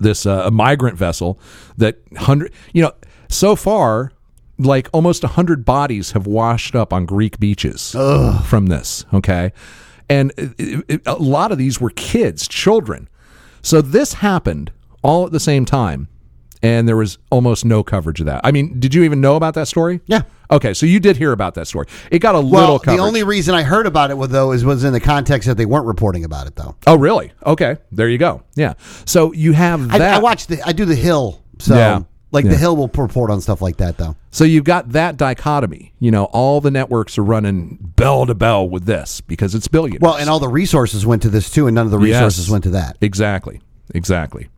this uh, a migrant vessel that hundred, you know, so far, like almost a hundred bodies have washed up on Greek beaches Ugh. from this. Okay. And it, it, a lot of these were kids, children. So this happened all at the same time. And there was almost no coverage of that. I mean, did you even know about that story? Yeah. Okay, so you did hear about that story. It got a well, little coverage. The only reason I heard about it, was, though, is was in the context that they weren't reporting about it, though. Oh, really? Okay, there you go. Yeah. So you have that. I, I watch the. I do the Hill. So yeah. Like yeah. the Hill will report on stuff like that, though. So you've got that dichotomy. You know, all the networks are running bell to bell with this because it's billionaires. Well, and all the resources went to this, too, and none of the resources yes. went to that. Exactly. Exactly.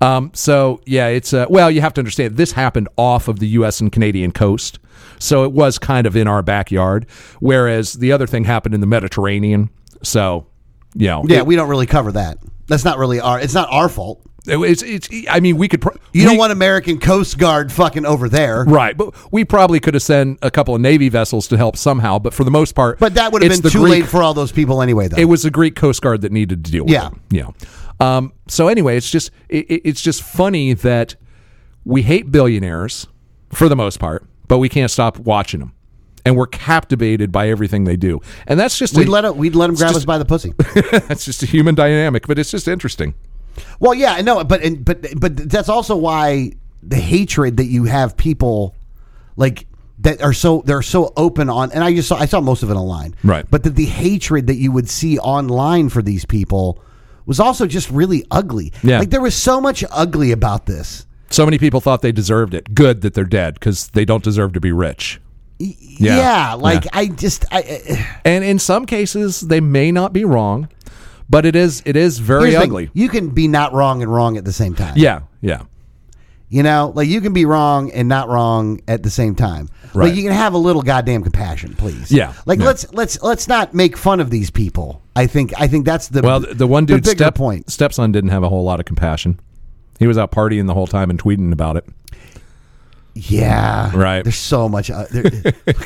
Um, so, yeah, it's uh, well, you have to understand this happened off of the U S and Canadian coast. So it was kind of in our backyard, whereas the other thing happened in the Mediterranean. So, you know, yeah, it, we don't really cover that. That's not really our it's not our fault. It's, it's, I mean, we could. Pro- you we, don't want American Coast Guard fucking over there, right? But we probably could have sent a couple of Navy vessels to help somehow. But for the most part, but that would have been too Greek, late for all those people anyway. Though it was the Greek Coast Guard that needed to deal with yeah. it. Yeah, yeah. Um, so anyway, it's just it, it's just funny that we hate billionaires for the most part, but we can't stop watching them. And we're captivated by everything they do, and that's just we'd a, let it, we'd let them grab just, us by the pussy. That's just a human dynamic, but it's just interesting. Well, yeah, I know, but and, but but that's also why the hatred that you have people like that are so they're so open on, and I just saw, I saw most of it online, right? But that the hatred that you would see online for these people was also just really ugly. Yeah, like there was so much ugly about this. So many people thought they deserved it. Good that they're dead because they don't deserve to be rich. Yeah, yeah like yeah. I just, I, I and in some cases they may not be wrong. But it is it is very ugly. Like, you can be not wrong and wrong at the same time. Yeah, yeah. You know, like you can be wrong and not wrong at the same time. Right. Like you can have a little goddamn compassion, please. Yeah. Like yeah. let's let's let's not make fun of these people. I think I think that's the well. The, the one dude's step, point. stepson didn't have a whole lot of compassion. He was out partying the whole time and tweeting about it. Yeah, right. There's so much. Uh, there,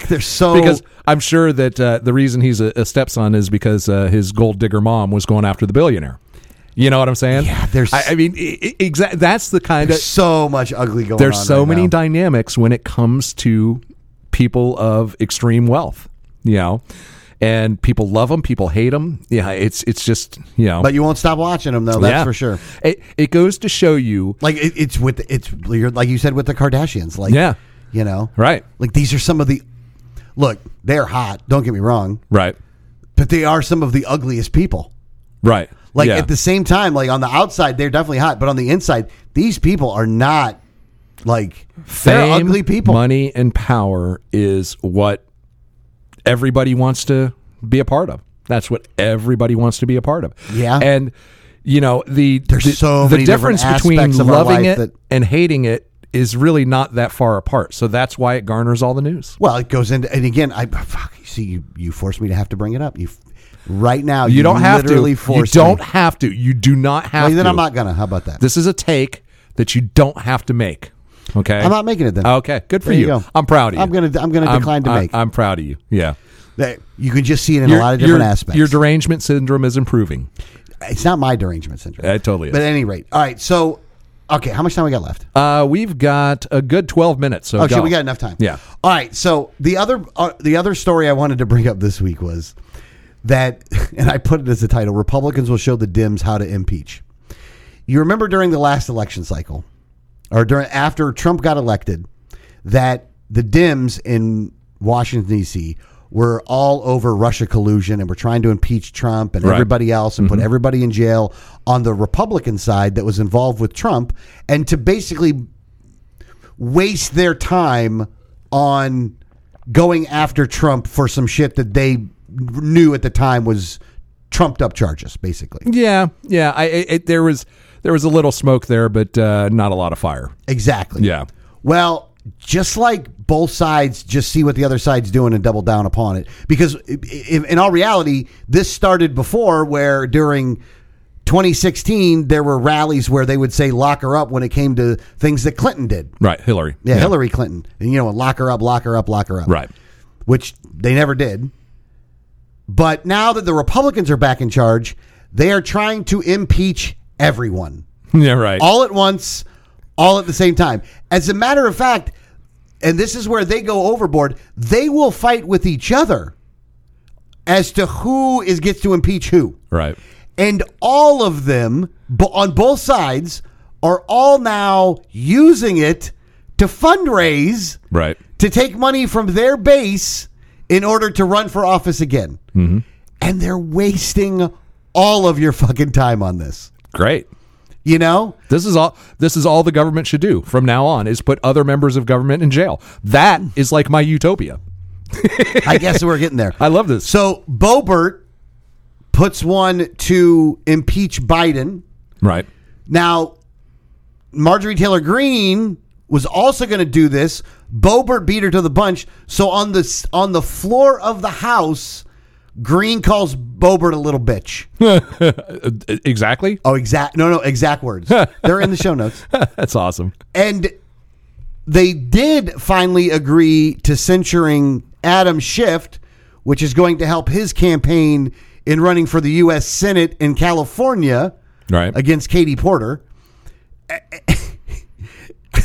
there's so because I'm sure that uh, the reason he's a, a stepson is because uh, his gold digger mom was going after the billionaire. You know what I'm saying? Yeah. There's. I, I mean, exactly. That's the kind of so much ugly going. There's on There's so right many now. Dynamics when it comes to people of extreme wealth. You know, and people love them, people hate them. Yeah, it's it's just you know. But you won't stop watching them though. That's yeah. for sure. It it goes to show you, like it, it's with it's like you said with the Kardashians. Like yeah, you know, right? Like these are some of the look. They're hot. Don't get me wrong. Right. But they are some of the ugliest people. Right. Like yeah. at the same time, like on the outside, they're definitely hot, but on the inside, these people are not like fame, they're ugly people. Money and power is what. Everybody wants to be a part of. That's what everybody wants to be a part of. Yeah. And, you know, the There's the, so the difference between loving it that, and hating it is really not that far apart. So that's why it garners all the news. Well, it goes into, and again, I fuck, see, you, you forced me to have to bring it up. You Right now, you, you don't have to. You don't me. have to. You do not have well, to. Then I'm not going to. How about that? This is a take that you don't have to make. Okay, I'm not making it then. Okay, good for you. you. I'm proud of you. I'm gonna I'm gonna decline I'm, to make. I'm, I'm proud of you. Yeah, you can just see it in your, a lot of different your, aspects. Your derangement syndrome is improving. It's not my derangement syndrome. It totally is. But at any rate, all right. So, okay, how much time we got left? Uh, we've got a good twelve minutes. So, okay, go. We got enough time. Yeah. All right. So the other uh, the other story I wanted to bring up this week was that, and I put it as a title: Republicans will show the Dems how to impeach. You remember during the last election cycle. Or during after Trump got elected, that the Dems in Washington, D C were all over Russia collusion and were trying to impeach Trump and right. everybody else and mm-hmm. put everybody in jail on the Republican side that was involved with Trump, and to basically waste their time on going after Trump for some shit that they knew at the time was trumped up charges, basically. Yeah, yeah. I it, there was... There was a little smoke there, but uh, not a lot of fire. Exactly. Yeah. Well, just like both sides just see what the other side's doing and double down upon it. Because in all reality, this started before where during twenty sixteen, there were rallies where they would say lock her up when it came to things that Clinton did. Right. Hillary. Yeah, yeah. Hillary Clinton. And, you know, lock her up, lock her up, lock her up. Right. Which they never did. But now that the Republicans are back in charge, they are trying to impeach everyone. Yeah, right. All at once, all at the same time. As a matter of fact, and this is where they go overboard, they will fight with each other as to who is gets to impeach who. Right. And all of them on both sides are all now using it to fundraise, right, to take money from their base in order to run for office again. Mm-hmm. And they're wasting all of your fucking time on this. Great. You know, this is all this is all the government should do from now on is put other members of government in jail. That is like my utopia. I guess we're getting there. I love this. So Boebert puts one to impeach Biden. Right. Now, Marjorie Taylor Greene was also going to do this. Boebert beat her to the punch. So on the, on the floor of the House, Green calls Boebert a little bitch. Exactly. Oh, exact. No, no, exact words. They're in the show notes. That's awesome. And they did finally agree to censuring Adam Schiff, which is going to help his campaign in running for the U S Senate in California, right, against Katie Porter.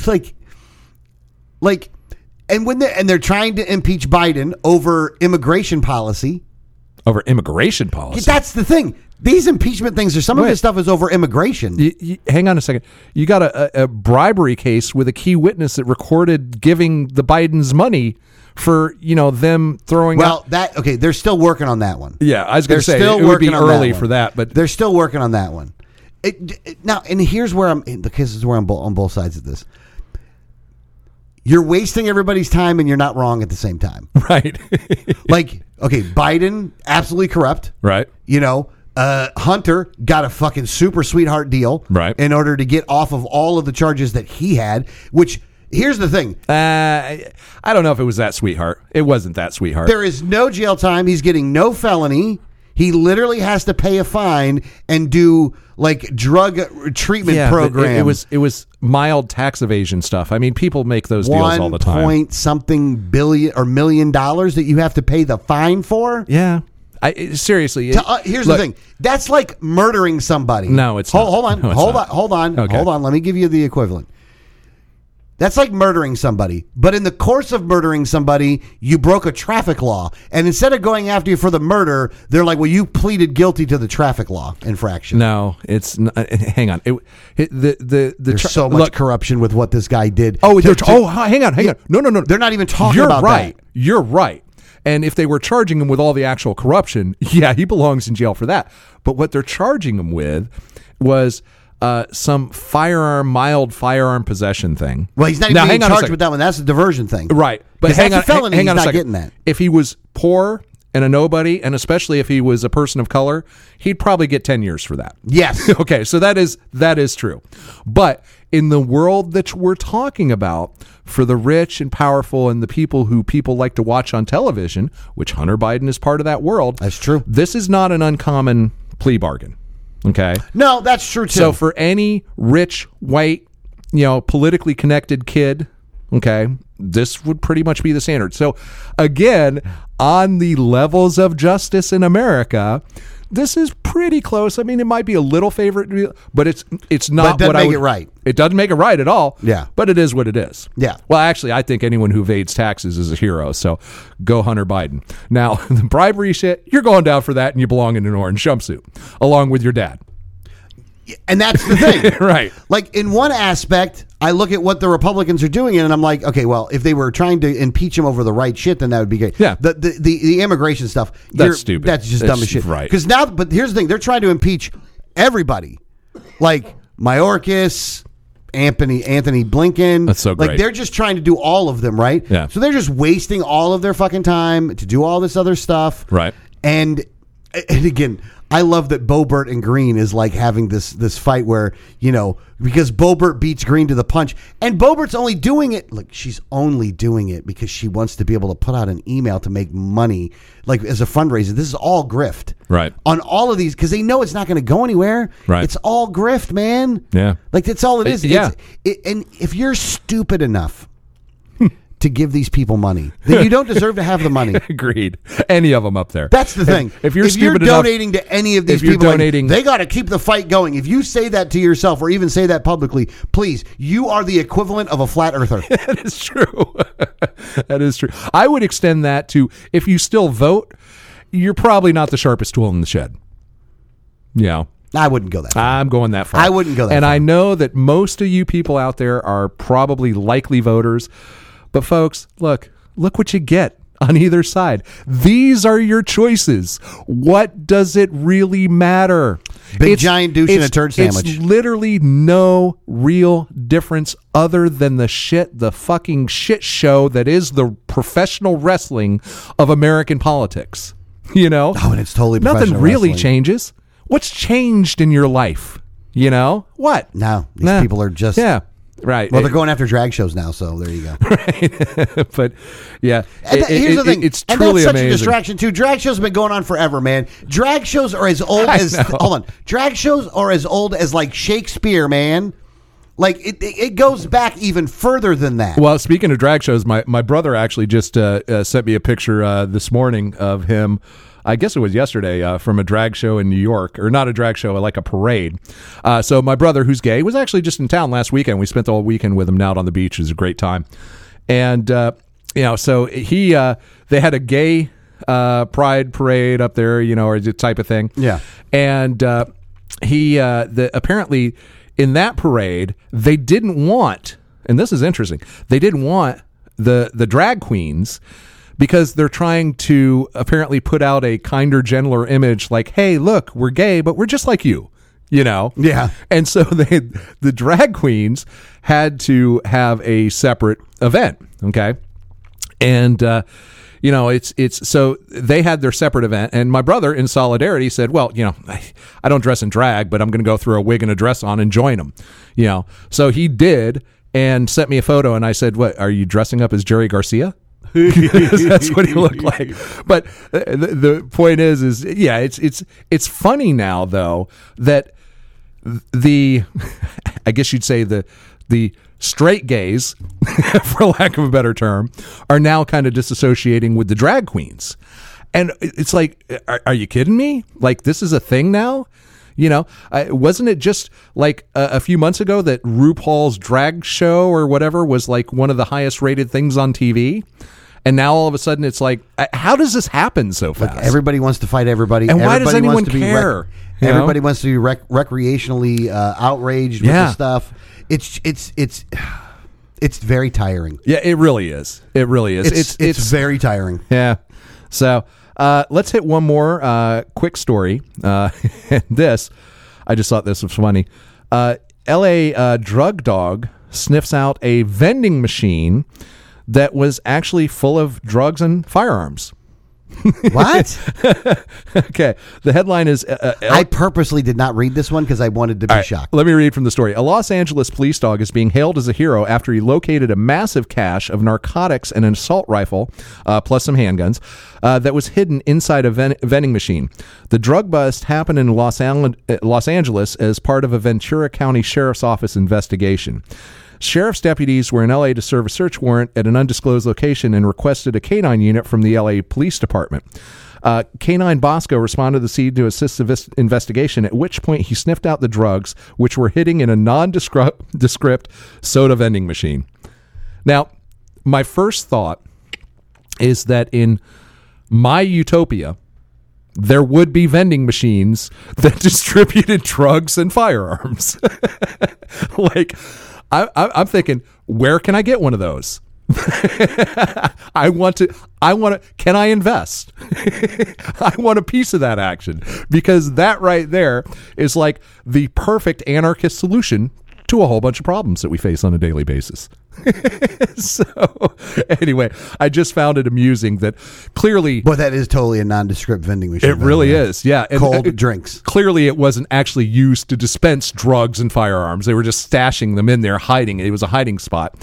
like, like, and when they and they're trying to impeach Biden over immigration policy. Over immigration policy. That's the thing. These impeachment things are some Wait. of this stuff is over immigration. You, you, hang on a second. You got a, a bribery case with a key witness that recorded giving the Bidens money for, you know, them throwing. Well, out. that okay. They're still working on that one. Yeah, I was going to say still it would be early that for that, but they're still working on that one. It, it, now, and here's where I'm. Because this is where I'm on both sides of this. You're wasting everybody's time and you're not wrong at the same time. Right. Like, okay, Biden, absolutely corrupt. Right. You know, uh, Hunter got a fucking super sweetheart deal. Right. In order to get off of all of the charges that he had, which, here's the thing. Uh, I, I don't know if it was that sweetheart. It wasn't that sweetheart. There is no jail time. He's getting no felony. He literally has to pay a fine and do like drug treatment yeah, program. It, it was it was mild tax evasion stuff. I mean, people make those deals One all the time. Point something billion or million dollars that you have to pay the fine for. Yeah, I seriously. It, to, uh, here's look, the thing. That's like murdering somebody. No, it's hold, not. hold on, no, hold, on hold on, hold okay. on, hold on. Let me give you the equivalent. That's like murdering somebody. But in the course of murdering somebody, you broke a traffic law. And instead of going after you for the murder, they're like, well, you pleaded guilty to the traffic law infraction. No, it's not. Hang on. It, it, the, the, the There's tra- so much look, corruption with what this guy did. Oh, to, to, oh hang on. Hang yeah, on. No, no, no. They're not even talking You're about right. that. You're right. And if they were charging him with all the actual corruption, yeah, he belongs in jail for that. But what they're charging him with was... Uh, some firearm, mild firearm possession thing. Well, he's not even now, being charged with that one. That's a diversion thing. Right. But hang on, a felony, hang, hang he's on a second. Not getting that. If he was poor and a nobody, and especially if he was a person of color, he'd probably get ten years for that. Yes. Okay, so that is that is true. But in the world that we're talking about, for the rich and powerful and the people who people like to watch on television, which Hunter Biden is part of that world. That's true. This is not an uncommon plea bargain. Okay. No, that's true too. So for any rich, white, you know, politically connected kid, okay, this would pretty much be the standard. So again, on the levels of justice in America, this is pretty close. I mean, it might be a little favorite, but it's it's not but it doesn't what make I would, it right. It doesn't make it right at all. Yeah. But it is what it is. Yeah. Well, actually, I think anyone who evades taxes is a hero. So go Hunter Biden. Now, the bribery shit, you're going down for that and you belong in an orange jumpsuit along with your dad. And that's the thing. Right. Like, in one aspect, I look at what the Republicans are doing and I'm like, okay, well, if they were trying to impeach him over the right shit, then that would be great. Yeah. The the, the, the immigration stuff. That's stupid. That's just that's dumb as shit. Right. Because now, but here's the thing. They're trying to impeach everybody. Like, Mayorkas, Anthony, Anthony Blinken. That's so great. Like, they're just trying to do all of them, right? Yeah. So they're just wasting all of their fucking time to do all this other stuff. Right. And, and again... I love that Boebert and Green is like having this this fight where, you know, because Boebert beats Green to the punch and Boebert's only doing it. Like, she's only doing it because she wants to be able to put out an email to make money, like as a fundraiser. This is all grift. Right. On all of these, because they know it's not going to go anywhere. Right. It's all grift, man. Yeah. Like, that's all it is. It, yeah. It, and if you're stupid enough to give these people money, then you don't deserve to have the money. Agreed. Any of them up there. That's the thing. If, if you're, if you're donating enough, to any of these people, donating, they got to keep the fight going. If you say that to yourself or even say that publicly, please, you are the equivalent of a flat earther. That is true. That is true. I would extend that to, if you still vote, you're probably not the sharpest tool in the shed. Yeah. I wouldn't go that far. I'm going that far. I wouldn't go that and far. And I know that most of you people out there are probably likely voters. But folks, look, look what you get on either side. These are your choices. What does it really matter? Big it's, giant douche in a turd sandwich. It's literally no real difference other than the shit, the fucking shit show that is the professional wrestling of American politics. You know? Oh, and it's totally nothing really wrestling. Changes. What's changed in your life? You know? What? No. These nah. people are just... Yeah. Right. Well, they're going after drag shows now, so there you go. Right. But, yeah. And that, it, here's it, the thing. It, it's truly amazing. And that's such amazing. A distraction, too. Drag shows have been going on forever, man. Drag shows are as old I as... Know. Hold on. Drag shows are as old as, like, Shakespeare, man. Like, it it goes back even further than that. Well, speaking of drag shows, my, my brother actually just uh, uh, sent me a picture uh, this morning of him... I guess it was yesterday uh, from a drag show in New York, or not a drag show, like a parade. Uh, so my brother, who's gay, was actually just in town last weekend. We spent the whole weekend with him out on the beach. It was a great time. And, uh, you know, so he uh, they had a gay uh, pride parade up there, you know, or the type of thing. Yeah. And uh, he uh, the, apparently in that parade, they didn't want, and this is interesting, they didn't want the the drag queens. Because they're trying to apparently put out a kinder, gentler image like, hey, look, we're gay, but we're just like you, you know? Yeah. And so they, the drag queens had to have a separate event, okay? And, uh, you know, it's it's so they had their separate event. And my brother, in solidarity, said, well, you know, I, I don't dress in drag, but I'm going to go throw a wig and a dress on and join them, you know? So he did and sent me a photo, and I said, what, are you dressing up as Jerry Garcia? That's what he looked like. But the, the point is, is yeah, it's it's it's funny now though that the, I guess you'd say the the straight gays, for lack of a better term, are now kind of disassociating with the drag queens, and it's like, are, are you kidding me? Like, this is a thing now. You know, I, wasn't it just like a, a few months ago that RuPaul's drag show or whatever was like one of the highest rated things on T V? And now all of a sudden it's like, how does this happen so fast? Look, everybody wants to fight everybody. And why everybody does anyone wants to care? Be rec- everybody know? Wants to be rec- recreationally uh, outraged yeah. with the stuff. It's it's it's it's very tiring. Yeah, it really is. It really is. It's it's, it's, it's very tiring. Yeah. So. Uh, let's hit one more uh, quick story. Uh, this, I just thought this was funny. Uh, L A uh, drug dog sniffs out a vending machine that was actually full of drugs and firearms. What? Okay. The headline is... Uh, L- I purposely did not read this one because I wanted to be right, shocked. Let me read from the story. A Los Angeles police dog is being hailed as a hero after he located a massive cache of narcotics and an assault rifle, uh, plus some handguns, uh, that was hidden inside a ven- vending machine. The drug bust happened in Los, Al- Los Angeles as part of a Ventura County Sheriff's Office investigation. Sheriff's deputies were in L A to serve a search warrant at an undisclosed location and requested a canine unit from the L A Police Department. Uh, Canine Bosco responded to the scene to assist the investigation, at which point he sniffed out the drugs, which were hidden in a nondescript soda vending machine. Now, my first thought is that in my utopia, there would be vending machines that distributed drugs and firearms. Like... I, I'm thinking, where can I get one of those? I want to, I want to, can I invest? I want a piece of that action, because that right there is like the perfect anarchist solution to a whole bunch of problems that we face on a daily basis. So anyway, I just found it amusing that clearly... Well, that is totally a nondescript vending machine. It really is, yeah. And cold uh, drinks. Clearly it wasn't actually used to dispense drugs and firearms. They were just stashing them in there, hiding. It was a hiding spot.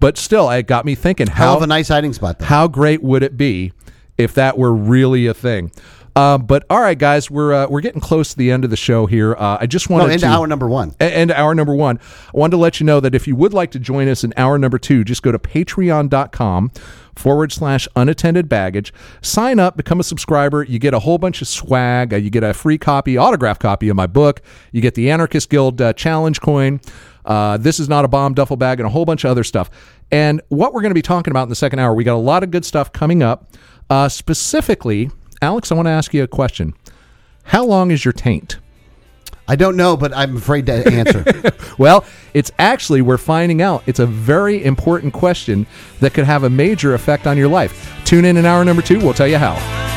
But still, it got me thinking... How, Hell of a nice hiding spot, though. How great would it be if that were really a thing? Uh, but all right, guys, we're uh, we're getting close to the end of the show here. Uh, I just wanted no, end to end hour number one. End hour number one. I wanted to let you know that if you would like to join us in hour number two, just go to patreon dot com forward slash unattended baggage. Sign up, become a subscriber. You get a whole bunch of swag. Uh, you get a free copy, autographed copy of my book. You get the Anarchist Guild uh, challenge coin. Uh, this is not a bomb duffel bag, and a whole bunch of other stuff. And what we're going to be talking about in the second hour, we got a lot of good stuff coming up. Uh, specifically, Alex, I want to ask you a question. How long is your taint? I don't know, but I'm afraid to answer. Well, it's actually, we're finding out, it's a very important question that could have a major effect on your life. Tune in in hour number two. We'll tell you how.